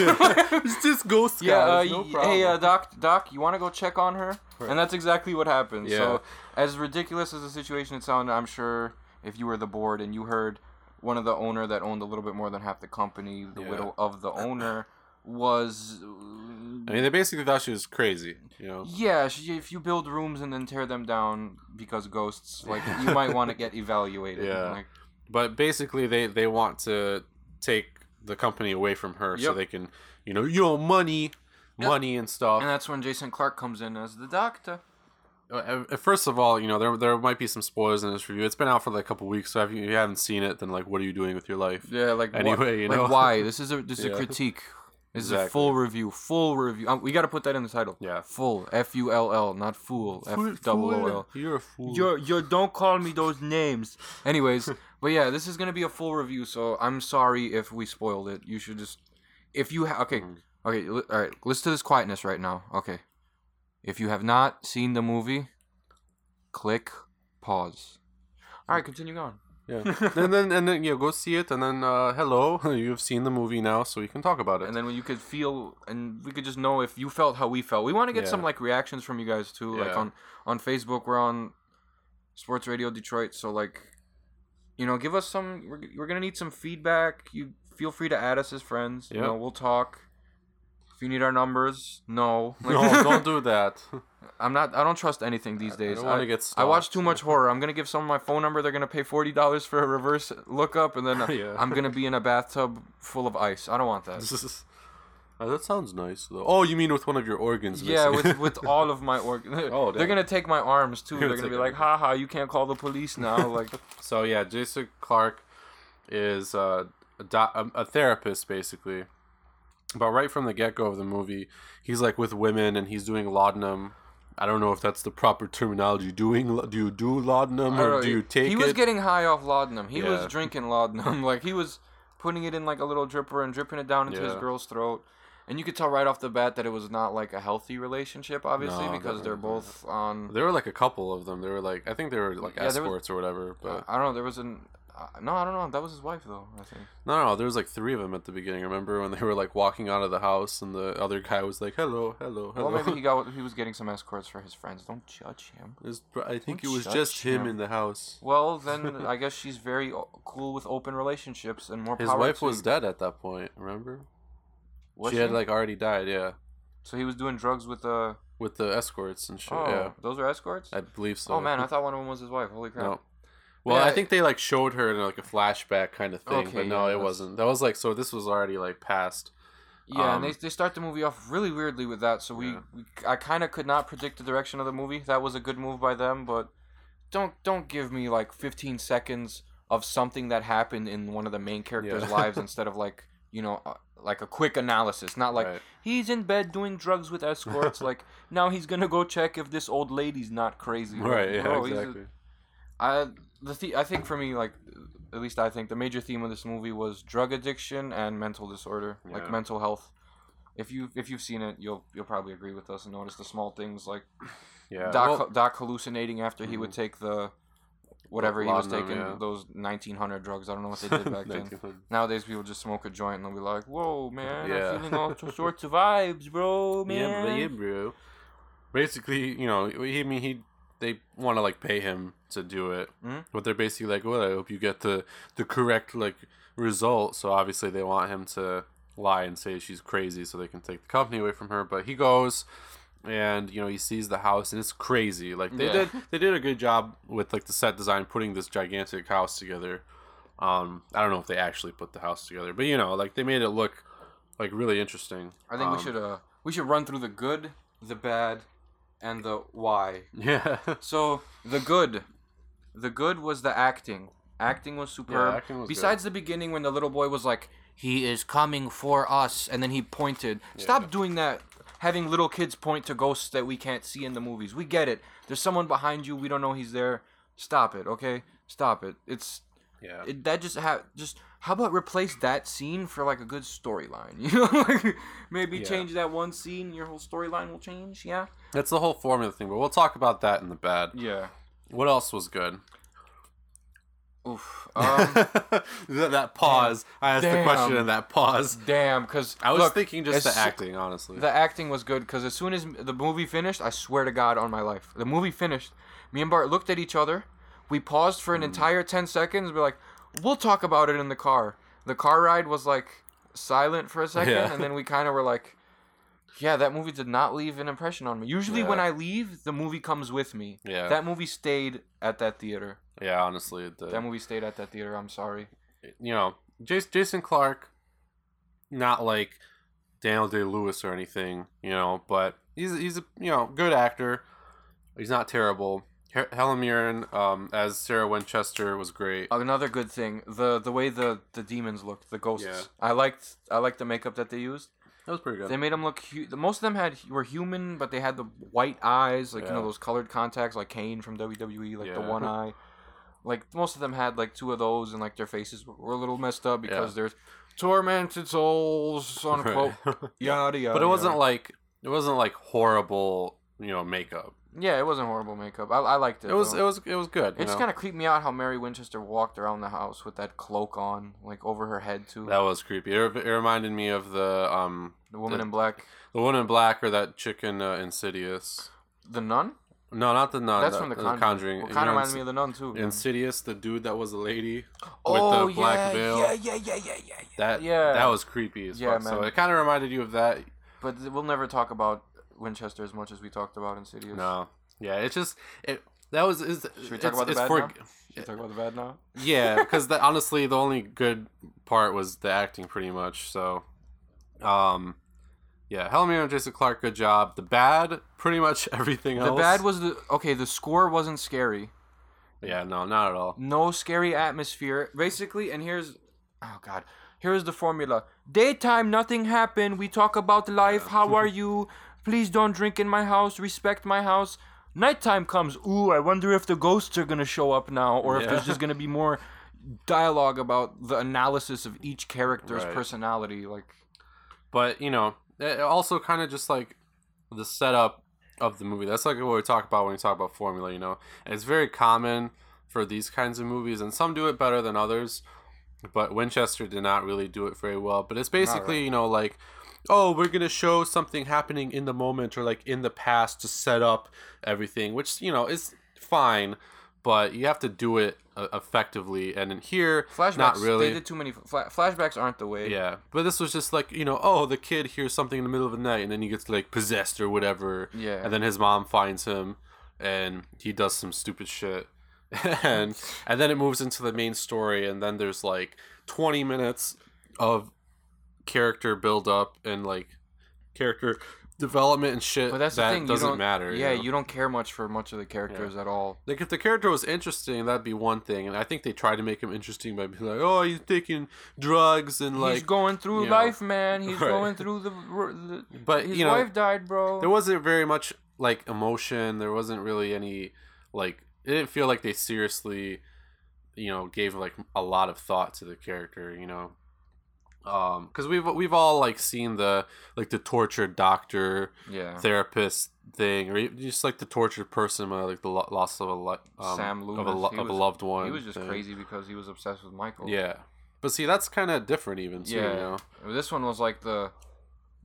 It's just ghosts, yeah, guys. Uh, no problem. Hey, uh, Doc, Doc, you want to go check on her? Right. And that's exactly what happened. Yeah. So as ridiculous as the situation it sounded, I'm sure if you were the board and you heard one of the owner that owned a little bit more than half the company, the yeah. widow of the owner, was... I mean, they basically thought she was crazy, you know? Yeah, she, if you build rooms and then tear them down because ghosts, like, you might want to get evaluated. Yeah. Like, but basically, they, they want to take the company away from her yep. so they can, you know, you know, money, yep. money and stuff. And that's when Jason Clark comes in as the doctor. First of all, you know, there there might be some spoilers in this review. It's been out for like a couple weeks, so if you haven't seen it, then like, what are you doing with your life? Yeah, like anyway, what, you know, like why this is a this is yeah. a critique. This exactly. is a full review, full review. Um, we got to put that in the title. Yeah, full, F U L L, not fool, F double O L. You're a fool. You're you're. Don't call me those names. Anyways, but yeah, this is gonna be a full review, so I'm sorry if we spoiled it. You should just, if you ha- okay, okay, l- all right. Listen to this quietness right now. Okay, if you have not seen the movie, click pause. All right, continue on. Yeah, and then and then you know, go see it, and then uh, hello, you've seen the movie now, so you can talk about it. And then when you could feel, and we could just know if you felt how we felt. We want to get yeah. some like reactions from you guys too, yeah. like on, on Facebook. We're on Sports Radio Detroit, so like, you know, give us some. We're, we're gonna need some feedback. You feel free to add us as friends. Yep. You know, we'll talk. If you need our numbers, no, like, no, don't do that. I'm not. I don't trust anything these I, days. I, I, get I watch too much horror. I'm gonna give someone my phone number. They're gonna pay forty dollars for a reverse lookup, and then yeah. I'm gonna be in a bathtub full of ice. I don't want that. Oh, that sounds nice though. Oh, you mean with one of your organs? Missing. Yeah, with with all of my organs. Oh, they're gonna take my arms too. They're gonna be like, "Ha ha, you can't call the police now." Like, so yeah, Jason Clark is uh, a, do- a, a therapist basically. But right from the get-go of the movie, he's like with women, and he's doing laudanum. I don't know if that's the proper terminology. Doing do you do laudanum or do you take it? He was it? getting high off laudanum. He yeah. was drinking laudanum. Like he was putting it in like a little dripper and dripping it down into yeah. his girl's throat. And you could tell right off the bat that it was not like a healthy relationship, obviously, no, because they're both on. There were like a couple of them. They were like I think they were like yeah, escorts was, or whatever. But I don't know. There was an. No, I don't know. That was his wife, though, I think. No, no, there was, like, three of them at the beginning. Remember when they were, like, walking out of the house and the other guy was like, hello, hello, hello. Well, maybe he got he was getting some escorts for his friends. Don't judge him. It's, I think Don't it was just him. him in the house. Well, then I guess she's very cool with open relationships and more power. His wife to... was dead at that point, remember? Was she, she had, like, already died, yeah. So he was doing drugs with a... With the escorts and shit. Oh, yeah. Those are escorts? I believe so. Oh, man, I thought one of them was his wife. Holy crap. No. Well, yeah, I think they, like, showed her in, like, a flashback kind of thing, okay, but no, yeah, it that's... wasn't. That was, like, so this was already, like, past. Yeah, um, and they they start the movie off really weirdly with that, so we, yeah. we I kind of could not predict the direction of the movie. That was a good move by them, but don't don't give me, like, fifteen seconds of something that happened in one of the main characters' yeah. lives instead of, like, you know... like a quick analysis, not like right. he's in bed doing drugs with escorts. Like now he's gonna go check if this old lady's not crazy. Right? Yeah, Bro, exactly. A, I the, the I think for me, like at least I think the major theme of this movie was drug addiction and mental disorder, yeah. like mental health. If you if you've seen it, you'll you'll probably agree with us and notice the small things like yeah. Doc well, Doc hallucinating after mm-hmm. he would take the. Whatever he was taking, yeah. those nineteen hundred drugs. I don't know what they did back then. Nowadays, people just smoke a joint and they'll be like, whoa, man, yeah. I'm feeling all sorts of vibes, bro, man. Yeah, yeah, bro. Basically, you know, he, I mean, he, they want to, like, pay him to do it. Mm-hmm. But they're basically like, well, I hope you get the, the correct, like, result. So, obviously, they want him to lie and say she's crazy so they can take the company away from her. But he goes... and you know he sees the house and it's crazy. Like they yeah. did, they did a good job with like the set design, putting this gigantic house together. Um, I don't know if they actually put the house together, but you know, like they made it look like really interesting. I think um, we should uh we should run through the good, the bad, and the why. Yeah. So the good, the good was the acting. Acting was superb. Yeah, acting was Besides good. The beginning when the little boy was like, "He is coming for us," and then he pointed. Yeah. Stop doing that. Having little kids point to ghosts that we can't see in the movies. We get it. There's someone behind you. We don't know he's there. Stop it, okay? Stop it. It's yeah. It, that just ha- just how about replace that scene for like a good storyline? You know, like maybe yeah. change that one scene. Your whole storyline will change. Yeah. That's the whole formula thing. But we'll talk about that in the bad. Yeah. What else was good? Oof. Um, that, that pause. Damn. I asked damn. the question in that pause. Damn, because I was look, thinking just the acting, honestly. The acting was good because as soon as the movie finished, I swear to God on my life, the movie finished. Me and Bart looked at each other. We paused for an mm. entire ten seconds. And we're like, we'll talk about it in the car. The car ride was like silent for a second, yeah. and then we kind of were like, yeah, that movie did not leave an impression on me. Usually, yeah. when I leave, the movie comes with me. Yeah, that movie stayed at that theater. Yeah, honestly, it did. That movie stayed at that theater. I'm sorry. You know, Jason, Jason Clarke, not like Daniel Day-Lewis or anything, you know, but he's he's a you know good actor. He's not terrible. Helen Mirren um, as Sarah Winchester was great. Another good thing, the the way the, the demons looked, the ghosts. Yeah. I liked I liked the makeup that they used. That was pretty good. They made them look... Hu- most of them had were human, but they had the white eyes, like, yeah. you know, those colored contacts, like Kane from W W E, like yeah. the one eye. Like, most of them had, like, two of those, and, like, their faces were a little messed up because yeah. they're tormented souls, unquote, right. yada, yada. But it wasn't, yada. like, it wasn't, like, horrible, you know, makeup. Yeah, it wasn't horrible makeup. I, I liked it. It was, it was, it was good. It just kind of creeped me out how Mary Winchester walked around the house with that cloak on, like, over her head, too. That was creepy. It, it reminded me of the, um... The Woman the, in Black. The Woman in Black or that chick in uh, Insidious. The Nun? No, not the Nun. That's the, from The Conjuring. The Conjuring. Well, kind of reminded me of the Nun, too. Insidious, the dude that was a lady oh, with the yeah, black veil. Yeah, yeah, yeah, yeah, yeah, yeah. That, yeah. that was creepy as yeah, fuck. Man. So it kind of reminded you of that. But we'll never talk about Winchester as much as we talked about Insidious. No. Yeah, it's just... it. That was... Is, Should we talk about the bad for, now? Should we talk about the bad now? Yeah, because honestly, the only good part was the acting, pretty much, so... Um, yeah, Helen Mirren and Jason Clarke, good job. The bad, pretty much everything else. The bad was the okay. The score wasn't scary. Yeah, no, not at all. No scary atmosphere, basically. And here's oh god, here's the formula: daytime, nothing happened. We talk about life. Yeah. How are you? Please don't drink in my house. Respect my house. Nighttime comes. Ooh, I wonder if the ghosts are gonna show up now, or yeah. if there's just gonna be more dialogue about the analysis of each character's right. personality, like. But, you know, it also kind of just, like, the setup of the movie. That's, like, what we talk about when we talk about formula, you know. And it's very common for these kinds of movies, and some do it better than others, but Winchester did not really do it very well. But it's basically, right. you know, like, oh, we're going to show something happening in the moment or, like, in the past to set up everything, which, you know, is fine. but you have to do it uh, effectively. And in here, flashbacks, not really. They did too many fla- flashbacks. Aren't the way. Yeah, but this was just like, you know, oh, the kid hears something in the middle of the night, and then he gets like possessed or whatever. Yeah, and then his mom finds him, and he does some stupid shit. and and then it moves into the main story, and then there's like twenty minutes of character build up and like character development and shit. But that's that the thing. Doesn't matter. Yeah, you know? You don't care much for much of the characters yeah. at all. Like, if the character was interesting, that'd be one thing. And I think they try to make him interesting by being like, oh, he's taking drugs and like he's going through life, know. man. He's right. going through the. the but his you know, wife died, bro. There wasn't very much like emotion. There wasn't really any like. It didn't feel like they seriously, you know, gave like a lot of thought to the character, you know, um, because we've we've all like seen the like the tortured doctor, yeah, therapist thing, or just like the tortured person, uh, like the lo- loss of a lo- um, Sam Loomis, of a, lo- was, of a loved one. He was just thing. crazy because he was obsessed with Michael. Yeah, but see, that's kind of different, even. Too, yeah, you know? This one was like the.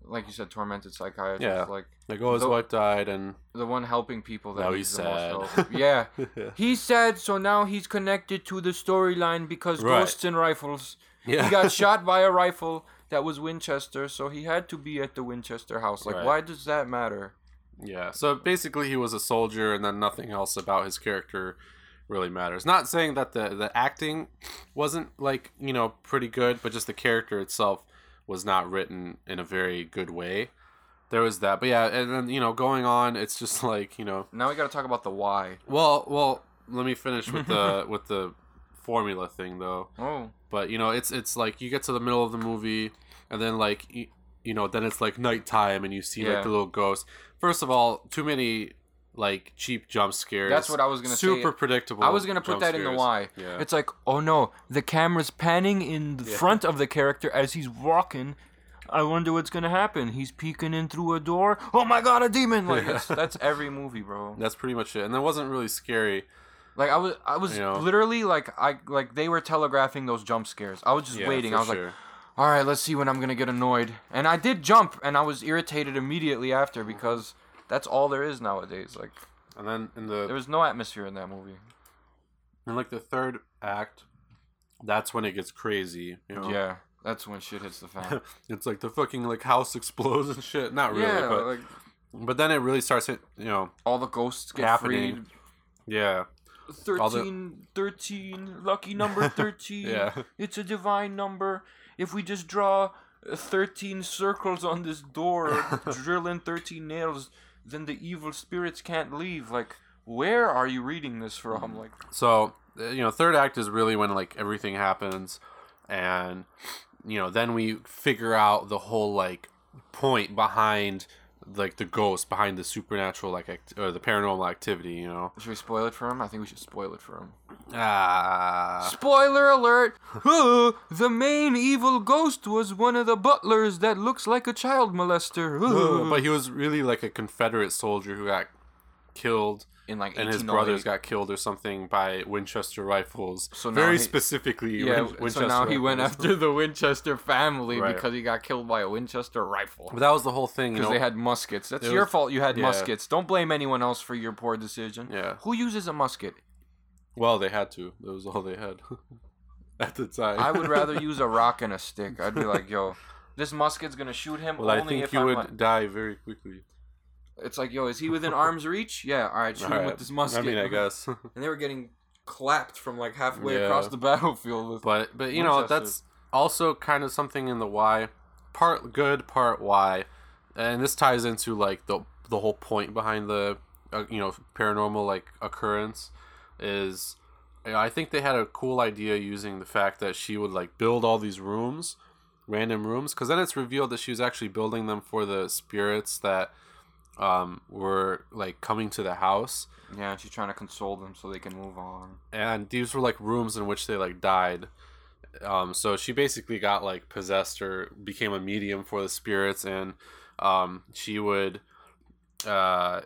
Like you said, tormented psychiatrist. Yeah. Like, like oh, his the, wife died, and the one helping people. That now he's sad. yeah. yeah, he's sad. So now he's connected to the storyline because right. ghosts and rifles. Yeah. He got shot by a rifle that was Winchester, so he had to be at the Winchester house. Like, right. why does that matter? Yeah. So basically, he was a soldier, and then nothing else about his character really matters. Not saying that the the acting wasn't like you know pretty good, but just the character itself. Was not written in a very good way. There was that. But yeah, and then, you know, going on, it's just like, you know... Now we got to talk about the why. Well, well, let me finish with the with the formula thing, though. Oh. But, you know, it's it's like you get to the middle of the movie, and then, like, you, you know, then it's, like, nighttime, and you see, yeah. like, the little ghost. First of all, too many... Like cheap jump scares. That's what I was gonna Super say. Super predictable. I was gonna put that scares. in the why. Yeah. It's like, oh no, the camera's panning in the yeah. front of the character as he's walking. I wonder what's gonna happen. He's peeking in through a door. Oh my god, a demon! Like yeah. that's, that's every movie, bro. That's pretty much it. And that wasn't really scary. Like I was, I was you know? literally like, I like they were telegraphing those jump scares. I was just yeah, waiting. I was sure. like. All right, let's see when I'm gonna get annoyed. And I did jump, and I was irritated immediately after because. That's all there is nowadays. Like, and then in the there was no atmosphere in that movie. And like the third act, that's when it gets crazy. You know? Yeah, that's when shit hits the fan. It's like the fucking like house explodes and shit. Not really, yeah, but like, but then it really starts. Hit, you know, all the ghosts get happening. freed. Yeah. thirteen, the... thirteen, lucky number thirteen. yeah. It's a divine number. If we just draw thirteen circles on this door, drill in thirteen nails. Then the evil spirits can't leave. Like, where are you reading this from? Like, so you know, third act is really when like everything happens, and you know, then we figure out the whole like point behind like the ghost, behind the supernatural, like act- or the paranormal activity. You know, should we spoil it for him? I think we should spoil it for him. Ah! Spoiler alert! The main evil ghost was one of the butlers that looks like a child molester. Ooh. But he was really like a Confederate soldier who got killed, in like and his brothers got killed or something by Winchester rifles. So very he, specifically, yeah. Win- Winchester so now rifles. He went after the Winchester family right. because he got killed by a Winchester rifle. But that was the whole thing because they had muskets. That's your was, fault. You had yeah. muskets. Don't blame anyone else for your poor decision. Yeah. Who uses a musket? Well, they had to. That was all they had at the time. I would rather use a rock and a stick. I'd be like, yo, this musket's going to shoot him well, only if I think he I'm would like... die very quickly. It's like, yo, is he within arm's reach? Yeah, all right, shoot all him right. with this musket. I mean, I guess. And they were getting clapped from like halfway yeah. across the battlefield. With but, but you know, that's also kind of something in the why. Part good, part why. And this ties into like the the whole point behind the, uh, you know, paranormal like occurrence. Is you know, I think they had a cool idea using the fact that she would like build all these rooms, random rooms, because then it's revealed that she was actually building them for the spirits that um were like coming to the house. Yeah, and she's trying to console them so they can move on. And these were like rooms in which they like died. Um, so she basically got like possessed or became a medium for the spirits, and um she would uh.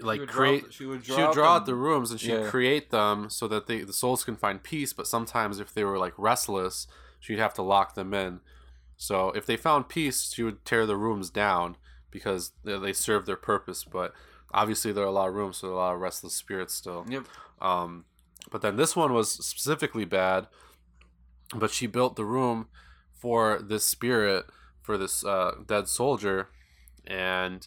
Like she would create, draw, she would draw, she would draw out the rooms, and she'd yeah. create them so that they, the souls can find peace. But sometimes, if they were like restless, she'd have to lock them in. So if they found peace, she would tear the rooms down because they, they served their purpose. But obviously, there are a lot of rooms, so there are a lot of restless spirits still. Yep. Um, But then this one was specifically bad, but she built the room for this spirit, for this uh, dead soldier, and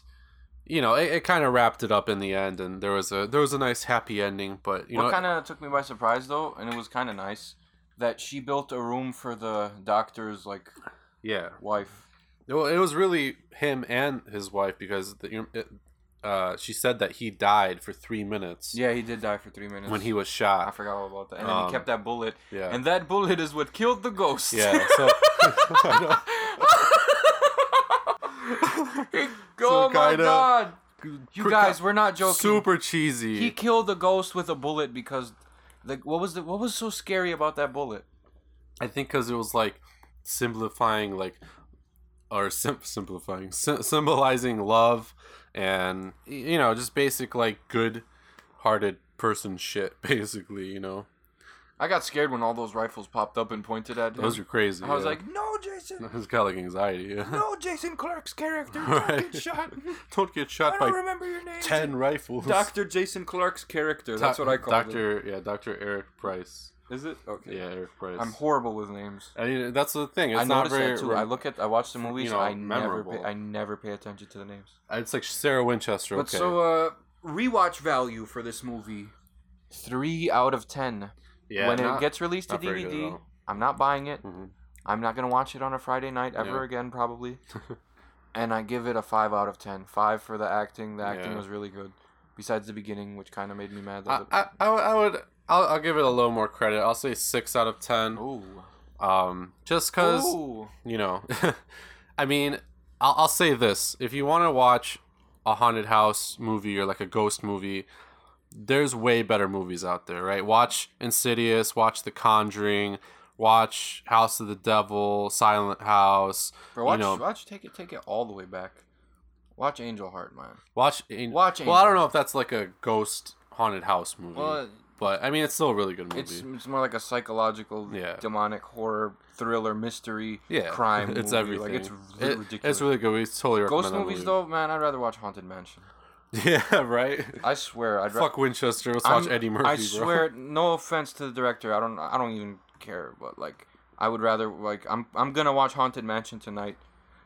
you know it, it kind of wrapped it up in the end, and there was a there was a nice happy ending. But you what know, kind of took me by surprise though, and it was kind of nice that she built a room for the doctor's like yeah wife. Well, it was really him and his wife because the, it, uh, she said that he died for three minutes. Yeah, he did die for three minutes. When he was shot. I forgot all about that. And um, then he kept that bullet. Yeah. And that bullet is what killed the ghost. Yeah, so... Oh, so my God. You guys, we're not joking. Super cheesy. He killed the ghost with a bullet because... like, what was the, what was so scary about that bullet? I think because it was, like, simplifying, like... Or sim- simplifying, sim- symbolizing love, and you know, just basic like good-hearted person shit. Basically, you know. I got scared when all those rifles popped up and pointed at him. Those were crazy. I yeah. was like, "No, Jason." It was kind of like anxiety. Yeah. No, Jason Clark's character don't right. get shot. Don't get shot I don't by remember your name. ten rifles. Doctor Jason Clark's character. That's Do- what I called Doctor, it. Doctor, yeah, Doctor Eric Price. Is it? Okay. Yeah, Eric Price. I'm horrible with names. I mean, that's the thing. It's I not very. That too. Rem- I look at, I watch the movies. You know, I memorable. never, pay, I never pay attention to the names. It's like Sarah Winchester. But okay. So, uh, rewatch value for this movie, three out of ten. Yeah. When not, it gets released to D V D, I'm not buying it. Mm-hmm. I'm not gonna watch it on a Friday night ever yeah. again, probably. And I give it a five out of ten. Five for the acting. The acting yeah. was really good. Besides the beginning, which kind of made me mad. I, I, I, I would. I'll, I'll give it a little more credit. I'll say six out of ten. Ooh. Um, just because, you know, I mean, I'll, I'll say this. If you want to watch a haunted house movie or like a ghost movie, there's way better movies out there, right? Watch Insidious, watch The Conjuring, watch House of the Devil, Silent House. Bro, watch, you know, watch take it, take it all the way back. Watch Angel Heart, man. Watch, an- watch Angel Well, I don't know if that's like a ghost haunted house movie. Well, but, I mean, it's still a really good movie. It's, it's more like a psychological, yeah. demonic, horror, thriller, mystery, yeah. crime it's movie. Everything. Like, it's really it, ridiculous. It's really good. We totally recommend Ghost movies, movie. Though, man, I'd rather watch Haunted Mansion. Yeah, right? I swear. I'd Fuck ra- Winchester. Let's I'm, watch Eddie Murphy, I swear, bro. No offense to the director. I don't I don't even care. But, like, I would rather, like, I'm I'm going to watch Haunted Mansion tonight.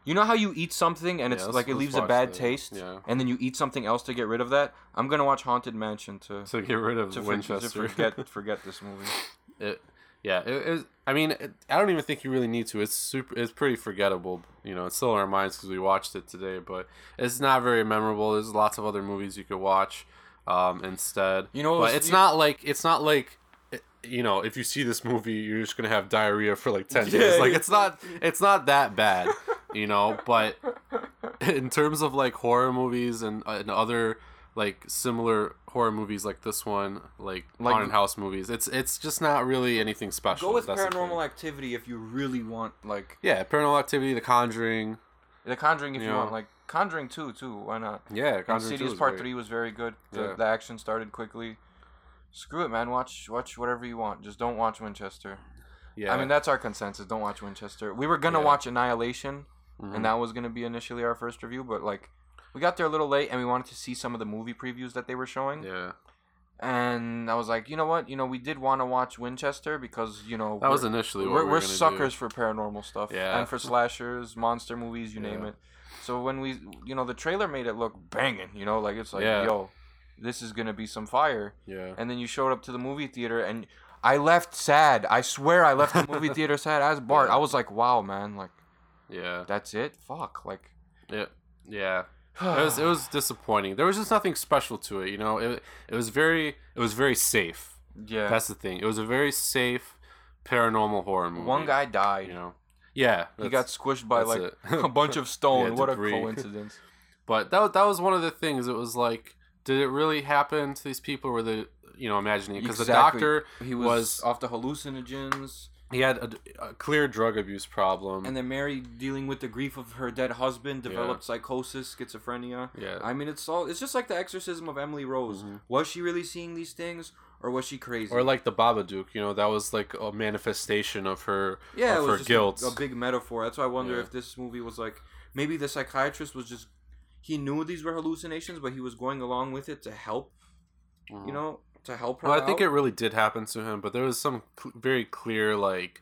You know how you eat something and it's yeah, like it leaves a bad that. taste, yeah. and then you eat something else to get rid of that? I'm gonna watch Haunted Mansion to to get rid of to Winchester. For, to forget forget this movie. It, yeah, it, it, I mean, it, I don't even think you really need to. It's super. It's pretty forgettable. You know, it's still in our minds because we watched it today, but it's not very memorable. There's lots of other movies you could watch um, instead. You know, but it's, it's you, not like it's not like. You know, if you see this movie, you're just gonna have diarrhea for like ten days. Yeah, like it's not, it's not that bad, you know. But in terms of like horror movies and and other like similar horror movies like this one, like, like haunted house movies, it's it's just not really anything special. Go with That's Paranormal Activity if you really want, like yeah, Paranormal Activity, The Conjuring, The Conjuring if you, you know. want, like Conjuring two too. Why not? Yeah, Conjuring two. Insidious Part Three was very good. The, yeah. the action started quickly. Screw it, man. Watch watch whatever you want. Just don't watch Winchester. Yeah. I mean, that's our consensus. Don't watch Winchester. We were going to yeah. watch Annihilation, mm-hmm. and that was going to be initially our first review, but, like, we got there a little late, and we wanted to see some of the movie previews that they were showing. Yeah. And I was like, you know what? You know, we did want to watch Winchester because, you know... That was initially what we're, we were, we're suckers do. for paranormal stuff. Yeah. And for slashers, monster movies, you yeah. name it. So when we... You know, the trailer made it look banging, you know? Like, it's like, yeah. yo... this is going to be some fire. Yeah. And then you showed up to the movie theater, and I left sad. I swear I left the movie theater sad as Bart. Yeah. I was like, wow, man. Like, yeah. That's it? Fuck. Like, yeah. Yeah. It was, it was disappointing. There was just nothing special to it, you know? It it was very it was very safe. Yeah. That's the thing. It was a very safe paranormal horror movie. One guy died. You know? Yeah. He got squished by, like, a bunch of stone. Yeah, what debris. A coincidence. But that, that was one of the things. It was like... Did it really happen to these people? Were they, you know, imagining it? Because exactly. the doctor he was, was off the hallucinogens. He had a, a clear drug abuse problem. And then Mary, dealing with the grief of her dead husband, developed yeah. psychosis, schizophrenia. Yeah. I mean, it's all. It's just like the exorcism of Emily Rose. Mm-hmm. Was she really seeing these things, or was she crazy? Or like the Babadook, you know, that was like a manifestation of her. Yeah, of it was her just guilt. A, a big metaphor. That's why I wonder yeah. if this movie was like maybe the psychiatrist was just. He knew these were hallucinations, but he was going along with it to help, mm-hmm. you know? to help her well, out. I think it really did happen to him, but there was some cl- very clear, like,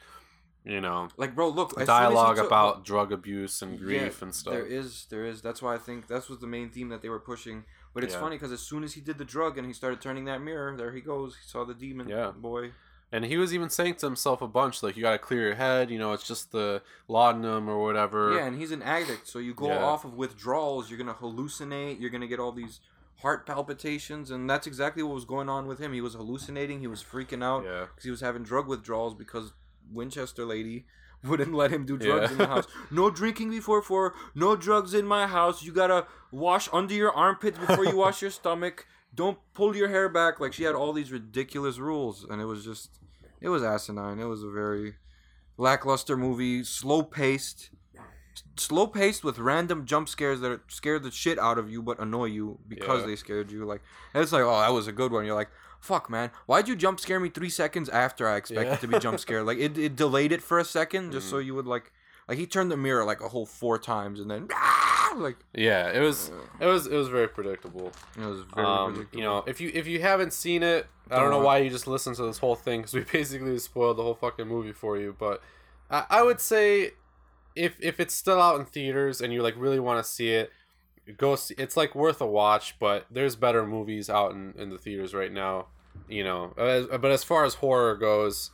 you know, like, bro, look, dialogue as as took, about well, drug abuse and grief yeah, and stuff. There is, there is. That's why I think that's was the main theme that they were pushing. But it's yeah. funny because as soon as he did the drug and he started turning that mirror, there he goes. He saw the demon yeah. boy. And he was even saying to himself a bunch, like, you got to clear your head, you know, it's just the laudanum or whatever. Yeah, and he's an addict, so you go yeah. off of withdrawals, you're going to hallucinate, you're going to get all these heart palpitations, and that's exactly what was going on with him. He was hallucinating, he was freaking out, because yeah. he was having drug withdrawals because Winchester lady wouldn't let him do drugs yeah. in the house. No drinking before four, no drugs in my house, you got to wash under your armpits before you wash your stomach. Don't pull your hair back. Like, she had all these ridiculous rules, and it was just, it was asinine. It was a very lackluster movie, slow paced, slow paced with random jump scares that scared the shit out of you but annoy you because yeah. they scared you. Like, and it's like, oh, that was a good one. You're like, fuck, man, why'd you jump scare me three seconds after I expected yeah. to be jump scared? Like, it, it delayed it for a second just mm. so you would like, like he turned the mirror like a whole four times and then. Like, yeah, it was, it was, it was very predictable. It was very um, predictable. You know, if you if you haven't seen it, I don't know why you just listened to this whole thing because we basically spoiled the whole fucking movie for you. But I, I would say, if if it's still out in theaters and you like really want to see it, go see. It's like worth a watch. But there's better movies out in, in the theaters right now. You know, as, but as far as horror goes,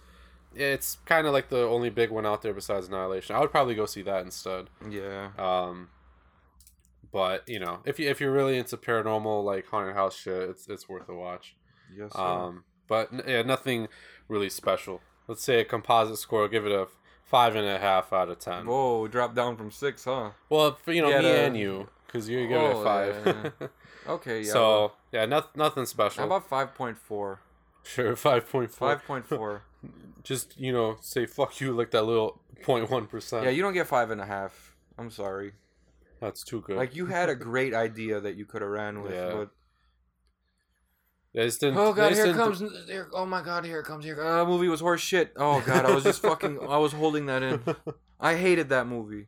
it's kind of like the only big one out there besides Annihilation. I would probably go see that instead. Yeah. Um. But, you know, if you if you're really into paranormal, like, haunted house shit, it's it's worth a watch. Yes, sir. Um, but, yeah, nothing really special. Let's say a composite score, give it a five and a half out of ten. Whoa, drop down from six, huh? Well, for, you know, yeah, me uh, and you, because you give oh, it a five. Yeah. Okay, yeah. So, yeah, not, nothing special. How about five point four? Sure, five point four. five point four. Just, you know, say fuck you like that little zero point one percent. Yeah, you don't get five and a half. I'm sorry. That's too good. Like, you had a great idea that you could have ran with, yeah. but oh god, here comes! Here, oh my god, here it comes! Here, that uh, movie was horse shit. Oh god, I was just fucking. I was holding that in. I hated that movie.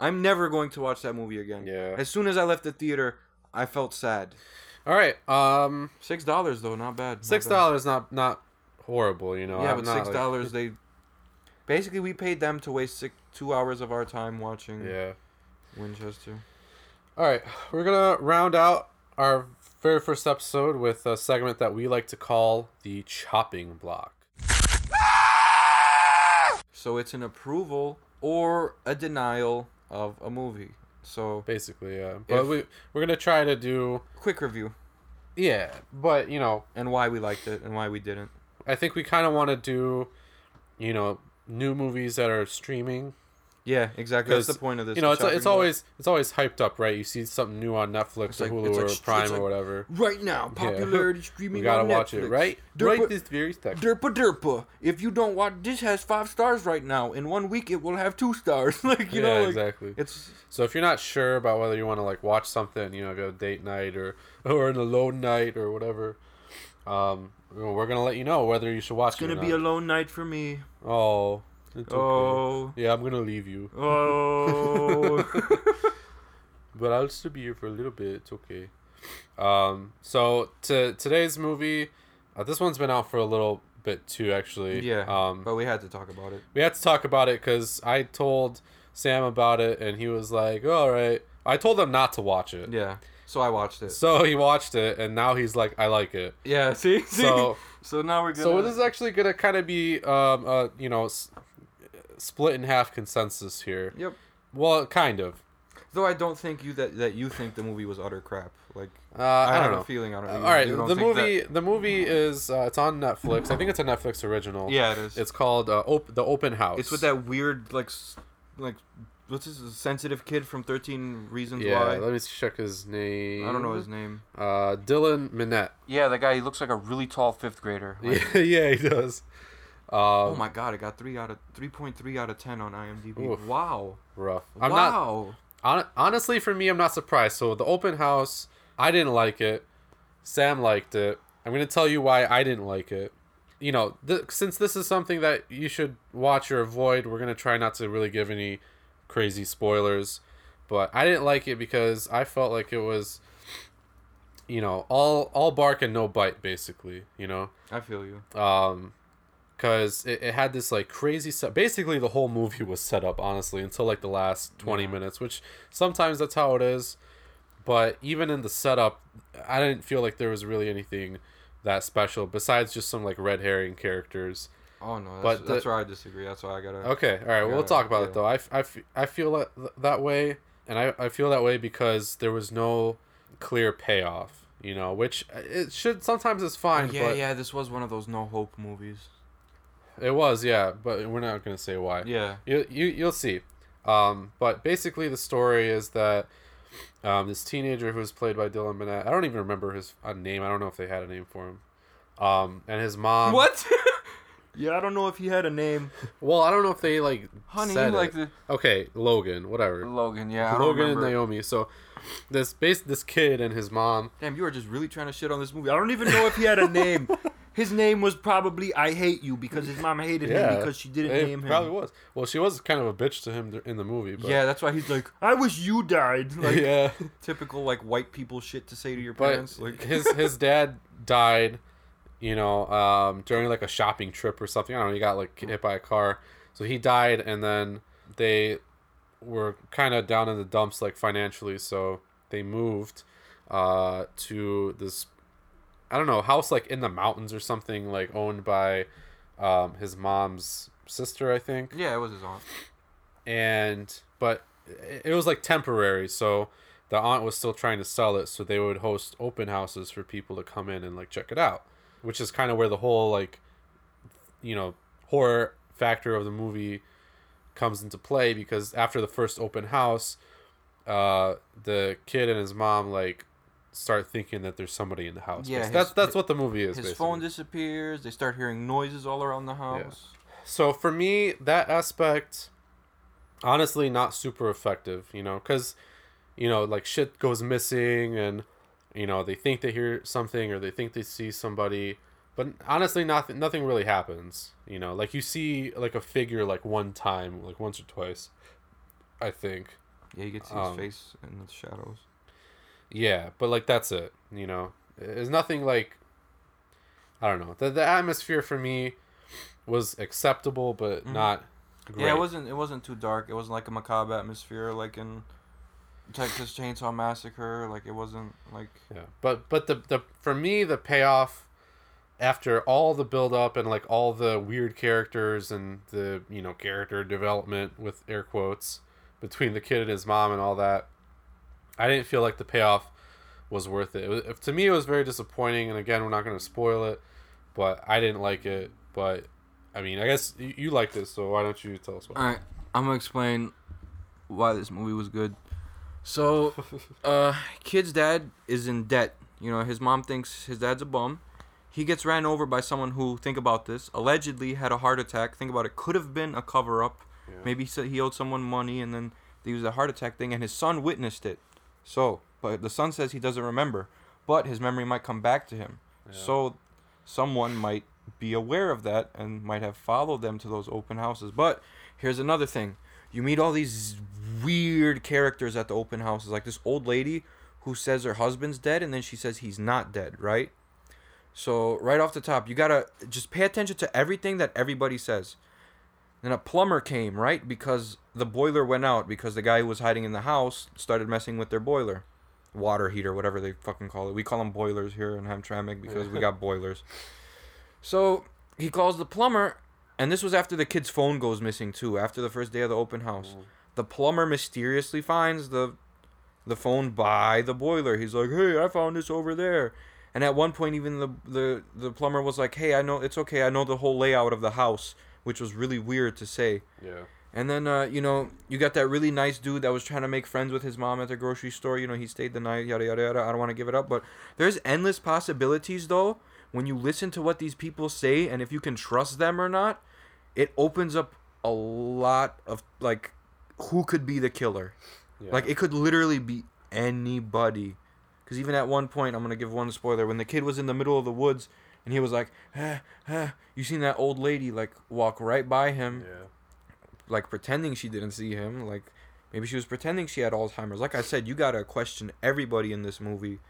I'm never going to watch that movie again. Yeah. As soon as I left the theater, I felt sad. All right. Um. Six dollars though, not bad. Six dollars, not not horrible, you know. Yeah, I'm but not, six dollars, like... they basically we paid them to waste six, two hours of our time watching. Yeah. Winchester. All right, we're gonna round out our very first episode with a segment that we like to call the chopping block. So it's an approval or a denial of a movie. So basically, yeah. But we we're gonna try to do quick review. Yeah, but you know, and why we liked it and why we didn't. I think we kind of want to do, you know, new movies that are streaming. Yeah, exactly. That's the point of this. You know, it's it's always board. it's always hyped up, right? You see something new on Netflix it's or like, Hulu like, or Prime like, or whatever. Right now, popularity yeah. streaming. You gotta on watch Netflix. It, right? Derpa, right this very second. Derpa derpa. If you don't watch, this has five stars right now. In one week, it will have two stars. like you yeah, know, like, exactly. It's so if you're not sure about whether you want to like watch something, you know, go date night or or an alone night or whatever. Um, we're gonna let you know whether you should watch. It's it gonna or be not. Alone night for me. Oh. Okay. Oh. Yeah, I'm gonna leave you. Oh. But I'll still be here for a little bit. It's okay. Um. So to today's movie, uh, this one's been out for a little bit too, actually. Yeah. Um. But we had to talk about it. We had to talk about it because I told Sam about it, and he was like, "All right." I told him not to watch it. Yeah. So I watched it. So he watched it, and now he's like, "I like it." Yeah. See. see? So. So now we're gonna. So this is actually gonna kind of be um uh you know. Split in half consensus here. Yep. Well, kind of. Though I don't think you that, that you think the movie was utter crap. Like uh, I, I don't have know. a feeling I don't. Uh, all right. Don't the movie. That... The movie is uh, it's on Netflix. I think it's a Netflix original. Yeah, it is. It's called uh, op- The Open House. It's with that weird like like what's his sensitive kid from thirteen Reasons yeah, Why. Yeah. Let me check his name. I don't know his name. Uh, Dylan Minnette. Yeah, the guy. He looks like a really tall fifth grader. Like... yeah, he does. Um, oh my god! It got three out of three point three out of ten on IMDb. Oof, wow, rough. I'm wow. Not, on, honestly, for me, I'm not surprised. So The Open House, I didn't like it. Sam liked it. I'm gonna tell you why I didn't like it. You know, th- since this is something that you should watch or avoid, we're gonna try not to really give any crazy spoilers. But I didn't like it because I felt like it was you know, all all bark and no bite, basically, you know? I feel you. Um, because it, it had this, like, crazy set. Basically, the whole movie was set up, honestly, until, like, the last twenty yeah. minutes, which sometimes that's how it is. But even in the setup, I didn't feel like there was really anything that special besides just some, like, red herring characters. Oh, no, that's, but the, that's where I disagree. That's why I gotta... Okay, all right, gotta, we'll talk about yeah. it, though. I, I, I feel that, that way, and I, I feel that way because there was no clear payoff, you know, which it should sometimes is fine, oh, yeah, but... Yeah, yeah, this was one of those no-hope movies. It was, yeah, but we're not gonna say why. Yeah. You, you, you'll see. Um, but basically the story is that um, this teenager who was played by Dylan Minnette, I don't even remember his uh, name, I don't know if they had a name for him, um, and his mom... What?! Yeah, I don't know if he had a name. Well, I don't know if they, like, honey, said like it. The... Okay, Logan, whatever. Logan, yeah. Logan and Naomi. So, this base, this kid and his mom... Damn, you are just really trying to shit on this movie. I don't even know if he had a name. His name was probably I Hate You because his mom hated yeah, him because she didn't name him. It probably was. Well, she was kind of a bitch to him in the movie. But... Yeah, that's why he's like, I wish you died. Like, yeah. Typical, like, white people shit to say to your parents. But like his his dad died... You know, um, during like a shopping trip or something. I don't know, he got like hit by a car. So he died, and then they were kind of down in the dumps, like financially. So they moved uh, to this, I don't know, house like in the mountains or something, like owned by um, his mom's sister, I think. Yeah, it was his aunt. And, but it was like temporary. So the aunt was still trying to sell it. So they would host open houses for people to come in and like check it out. Which is kind of where the whole, like, you know, horror factor of the movie comes into play. Because after the first open house, uh, the kid and his mom, like, start thinking that there's somebody in the house. Yeah, his, that's that's what the movie is, basically. His phone disappears. They start hearing noises all around the house. Yeah. So, for me, that aspect, honestly, not super effective, you know. Because, you know, like, shit goes missing and... You know, they think they hear something or they think they see somebody, but honestly, nothing nothing really happens. You know, like you see like a figure like one time, like once or twice, I think. Yeah, you get to see um, his face in the shadows. Yeah, but like that's it. You know, there's nothing like, I don't know. The the atmosphere for me was acceptable, but mm-hmm. not great. Yeah, it wasn't. It wasn't too dark. It wasn't like a macabre atmosphere, like in Texas Chainsaw Massacre, like it wasn't like yeah, but but the the for me the payoff after all the build up and like all the weird characters and the you know character development with air quotes between the kid and his mom and all that, I didn't feel like the payoff was worth it. It was, to me, it was very disappointing. And again, we're not going to spoil it, but I didn't like it. But I mean, I guess you, you liked it, so why don't you tell us why? All right, I'm gonna explain why this movie was good. So, uh, kid's dad is in debt. You know, his mom thinks his dad's a bum. He gets ran over by someone who, think about this, allegedly had a heart attack. Think about it. Could have been a cover-up. Yeah. Maybe he owed someone money, and then they used a heart attack thing, and his son witnessed it. So, but the son says he doesn't remember, but his memory might come back to him. Yeah. So, someone might be aware of that and might have followed them to those open houses. But here's another thing. You meet all these weird characters at the open houses, like this old lady who says her husband's dead, and then she says he's not dead, right? So right off the top, you gotta just pay attention to everything that everybody says. Then a plumber came, right? Because the boiler went out because the guy who was hiding in the house started messing with their boiler. Water heater, whatever they fucking call it. We call them boilers here in Hamtramck because we got boilers. So he calls the plumber... And this was after the kid's phone goes missing, too, after the first day of the open house. Mm. The plumber mysteriously finds the the phone by the boiler. He's like, hey, I found this over there. And at one point, even the, the, the plumber was like, hey, I know, it's okay, I know the whole layout of the house, which was really weird to say. Yeah. And then, uh, you know, you got that really nice dude that was trying to make friends with his mom at the grocery store. You know, he stayed the night, yada, yada, yada. I don't want to give it up. But there's endless possibilities, though. When you listen to what these people say and if you can trust them or not, it opens up a lot of, like, who could be the killer. Yeah. Like, it could literally be anybody. Because even at one point, I'm going to give one spoiler, when the kid was in the middle of the woods and he was like, ah, ah, you seen that old lady, like, walk right by him, yeah. like, pretending she didn't see him. Like, maybe she was pretending she had Alzheimer's. Like I said, you got to question everybody in this movie.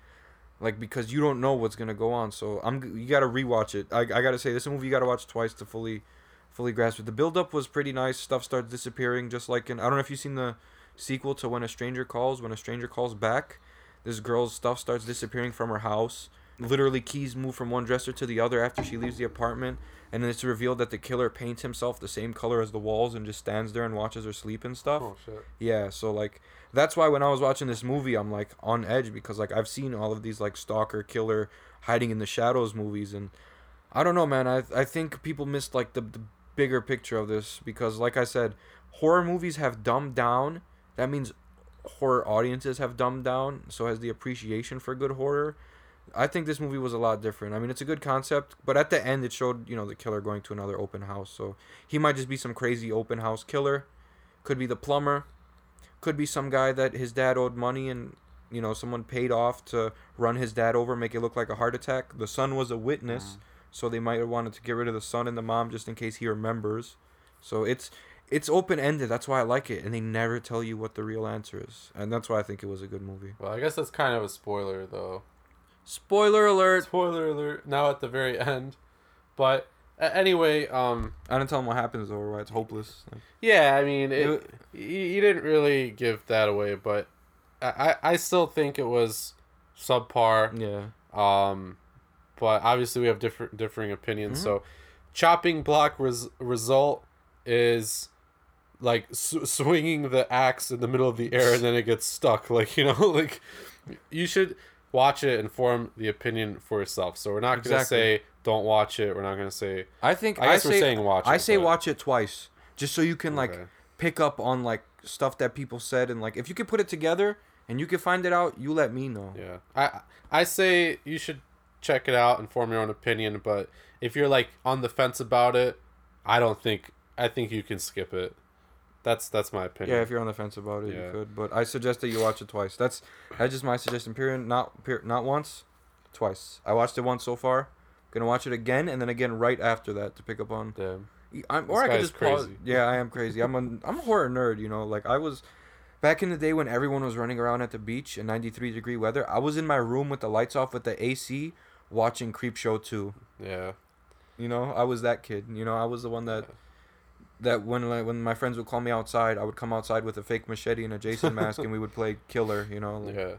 Like, because you don't know what's going to go on. So I'm you got to rewatch it. I I got to say, this movie you got to watch twice to fully fully grasp it. The build-up was pretty nice. Stuff starts disappearing, just like in... I don't know if you've seen the sequel to When a Stranger Calls. When a Stranger Calls Back, this girl's stuff starts disappearing from her house. Literally, keys move from one dresser to the other after she leaves the apartment. And then it's revealed that the killer paints himself the same color as the walls and just stands there and watches her sleep and stuff. Oh, shit. Yeah, so, like... That's why when I was watching this movie, I'm, like, on edge because, like, I've seen all of these, like, stalker, killer, hiding in the shadows movies. And I don't know, man. I I think people missed, like, the, the bigger picture of this because, like I said, horror movies have dumbed down. That means horror audiences have dumbed down. So has the appreciation for good horror. I think this movie was a lot different. I mean, it's a good concept, but at the end, it showed, you know, the killer going to another open house. So he might just be some crazy open house killer. Could be the plumber. Could be some guy that his dad owed money and, you know, someone paid off to run his dad over, make it look like a heart attack. The son was a witness, mm. so they might have wanted to get rid of the son and the mom just in case he remembers. So it's it's open-ended. That's why I like it. And they never tell you what the real answer is. And that's why I think it was a good movie. Well, I guess that's kind of a spoiler, though. Spoiler alert. Spoiler alert. Now at the very end. But uh, anyway, um... I didn't tell them what happens, though, right? It's hopeless. Like, yeah, I mean... it. it You didn't really give that away, but I, I still think it was subpar. Yeah. Um, but obviously we have different differing opinions. Mm-hmm. So, chopping block res- result is like su- swinging the axe in the middle of the air and then it gets stuck. Like, you know, like you should watch it and form the opinion for yourself. So we're not exactly. gonna say don't watch it. We're not gonna say. I think I guess I say, we're saying watch. I it, say but... watch it twice, just so you can okay. like. pick up on like stuff that people said, and like if you could put it together and you could find it out, you let me know. Yeah, I I say you should check it out and form your own opinion, but if you're like on the fence about it, I don't think I think you can skip it. That's that's my opinion. Yeah, if you're on the fence about it, yeah. you could, but I suggest that you watch it twice. That's that's just my suggestion. Period. Not per, not once, twice. I watched it once so far. I'm gonna watch it again and then again right after that to pick up on. Damn. I'm, or I could just pause. Yeah, I am crazy. I'm a, I'm a horror nerd, you know. Like, I was... Back in the day when everyone was running around at the beach in ninety-three degree weather, I was in my room with the lights off with the A C watching Creepshow two. Yeah. You know, I was that kid. You know, I was the one that... Yeah. That when like, when my friends would call me outside, I would come outside with a fake machete and a Jason mask and we would play Killer, you know. Like, yeah.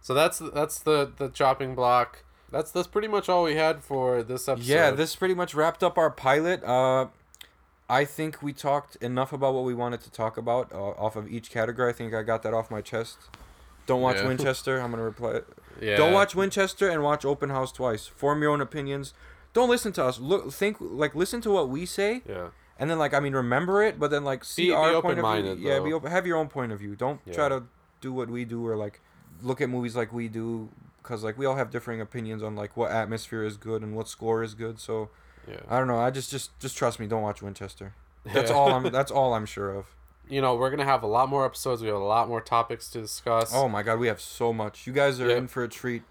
So that's that's the, the chopping block. That's, that's pretty much all we had for this episode. Yeah, this pretty much wrapped up our pilot. Uh... I think we talked enough about what we wanted to talk about uh, off of each category. I think I got that off my chest. Don't watch yeah. Winchester. I'm going to reply it. Yeah. Don't watch Winchester and watch Open House twice. Form your own opinions. Don't listen to us. Look, think, like, listen to what we say. Yeah. And then, like, I mean, remember it, but then, like, see be, our be point of view. Though. Yeah, be open. Have your own point of view. Don't yeah. try to do what we do or, like, look at movies like we do because, like, we all have differing opinions on, like, what atmosphere is good and what score is good, so... Yeah. I don't know. I just, just, just trust me. Don't watch Winchester. That's yeah. all. I'm. That's all I'm sure of. You know, we're gonna have a lot more episodes. We have a lot more topics to discuss. Oh my God, we have so much. You guys are yep. in for a treat.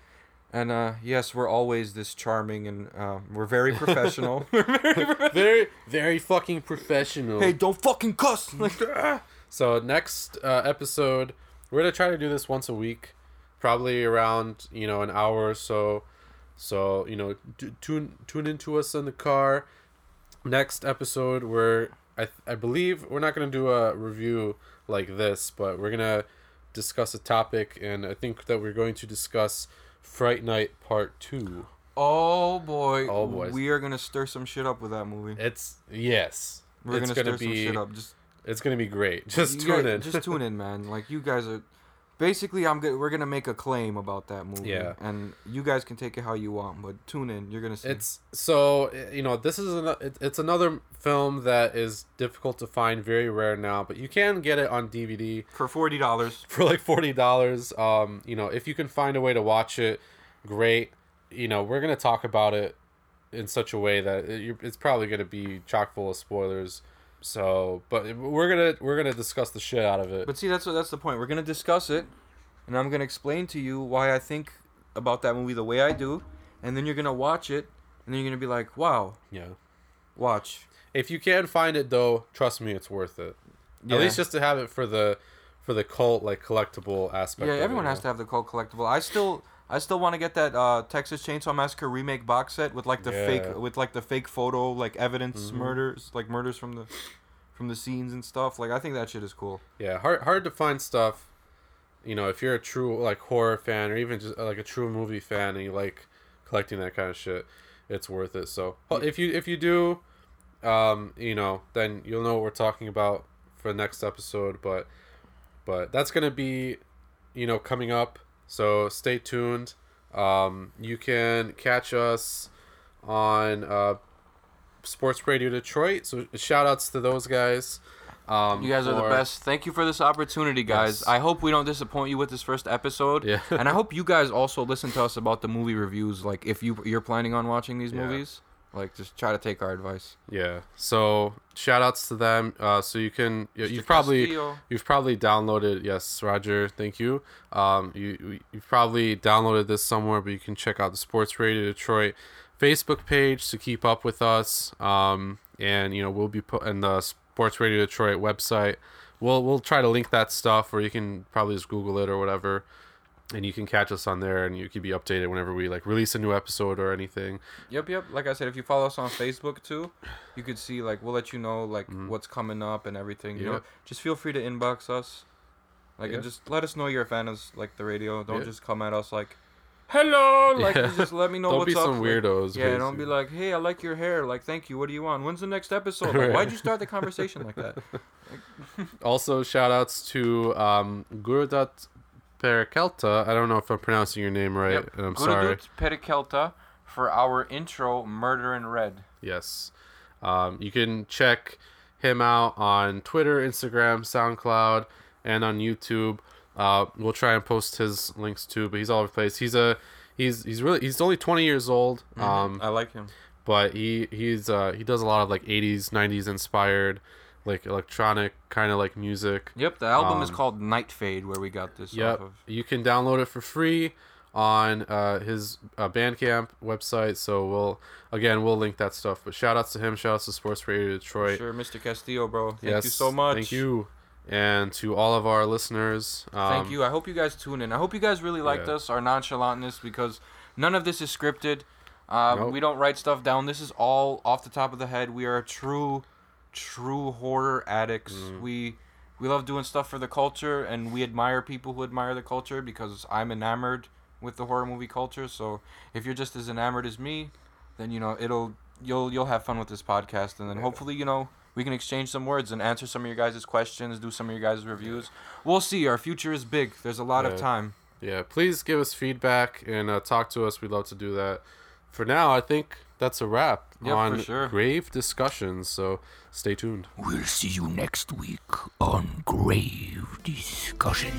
And uh, yes, we're always this charming, and uh, we're very professional. We're very, professional. very, very fucking professional. Hey, don't fucking cuss. So next uh, episode, we're gonna try to do this once a week, probably around you know an hour or so. So, you know, t- tune tune into us in the car. Next episode, we're, I, th- I believe, we're not going to do a review like this, but we're going to discuss a topic, and I think that we're going to discuss Fright Night Part two. Oh, boy. Oh, boy. We are going to stir some shit up with that movie. It's, yes. We're going to stir be, some shit up. Just, it's going to be great. Just tune guys, in. Just tune in, man. Like, you guys are... Basically, I'm good. We're gonna make a claim about that movie, yeah. and you guys can take it how you want. But tune in; you're gonna see. It's so you know this is an, it's another film that is difficult to find, very rare now. But you can get it on D V D for forty dollars. For like forty dollars, um, you know, if you can find a way to watch it, great. You know, we're gonna talk about it in such a way that it, it's probably gonna be chock full of spoilers. So, but we're gonna we're gonna discuss the shit out of it. But see, that's that's the point. We're gonna discuss it, and I'm gonna explain to you why I think about that movie the way I do, and then you're gonna watch it, and then you're gonna be like, wow, yeah, watch. If you can find it though, trust me, it's worth it. Yeah. At least just to have it for the for the cult like collectible aspect. Yeah, of everyone it, has though. to have the cult collectible. I still. I still want to get that uh, Texas Chainsaw Massacre remake box set with like the yeah. fake with like the fake photo, like evidence mm-hmm. murders, like murders from the from the scenes and stuff. Like I think that shit is cool. Yeah, hard hard to find stuff. You know, if you're a true like horror fan or even just like a true movie fan and you like collecting that kind of shit, it's worth it. So if you if you do, um, you know, then you'll know what we're talking about for the next episode. But but that's gonna be, you know, coming up. So stay tuned. Um, you can catch us on uh, Sports Radio Detroit. So shout outs to those guys. Um, you guys are or, the best. Thank you for this opportunity, guys. Yes. I hope we don't disappoint you with this first episode. Yeah. And I hope you guys also listen to us about the movie reviews. Like, if you, you're planning on watching these yeah. movies, like, just try to take our advice. Yeah. So, shout-outs to them. Uh, so, you can... You, you've probably you've probably downloaded... Yes, Roger. Thank you. Um, you You've probably downloaded this somewhere, but you can check out the Sports Radio Detroit Facebook page to keep up with us. Um, and, you know, we'll be putting the... Sports Radio Detroit website. We'll we'll try to link that stuff, or you can probably just Google it or whatever, and you can catch us on there, and you can be updated whenever we like release a new episode or anything. Yep, yep. Like I said, if you follow us on Facebook too, you could see like we'll let you know like mm. what's coming up and everything. You yep. know, just feel free to inbox us, like yeah. and just let us know you're a fan of like the radio. Don't yeah. just come at us like, hello, like yeah. just let me know. Don't what's up. Don't be some weirdos. Like, yeah, basically. Don't be like, hey, I like your hair. Like, thank you. What do you want? When's the next episode? Like, why'd you start the conversation like that? Like, also, shout outs to um, Gurudut Perikelta. I don't know if I'm pronouncing your name right. Yep. And I'm Gurudut sorry. Gurudut Perikelta for our intro, Murder in Red. Yes. Um, you can check him out on Twitter, Instagram, SoundCloud, and on YouTube. Uh, we'll try and post his links too, but he's all over the place. He's a, he's he's really he's only twenty years old. Mm-hmm. Um, I like him, but he he's uh, he does a lot of like eighties, nineties inspired, like electronic kind of like music. Yep, the album um, is called Night Fade, where we got this. Yep, off of. You can download it for free on uh, his uh, Bandcamp website. So we'll again we'll link that stuff. But shout outs to him. Shout outs to Sports Radio Detroit. Sure, Mister Castillo, bro. Thank yes, you so much. Thank you. And to all of our listeners, um, thank you. I hope you guys tune in. I hope you guys really liked yeah. us, our nonchalantness, because none of this is scripted. Um, nope. We don't write stuff down. This is all off the top of the head. We are true, true horror addicts. Mm. We we love doing stuff for the culture, and we admire people who admire the culture, because I'm enamored with the horror movie culture. So if you're just as enamored as me, then you know it'll you'll you'll have fun with this podcast, and then yeah. hopefully you know. We can exchange some words and answer some of your guys' questions, do some of your guys' reviews. We'll see. Our future is big. There's a lot yeah. of time. Yeah, please give us feedback and uh, talk to us. We'd love to do that. For now, I think that's a wrap yeah, on for sure. Grave Discussions, so stay tuned. We'll see you next week on Grave Discussions.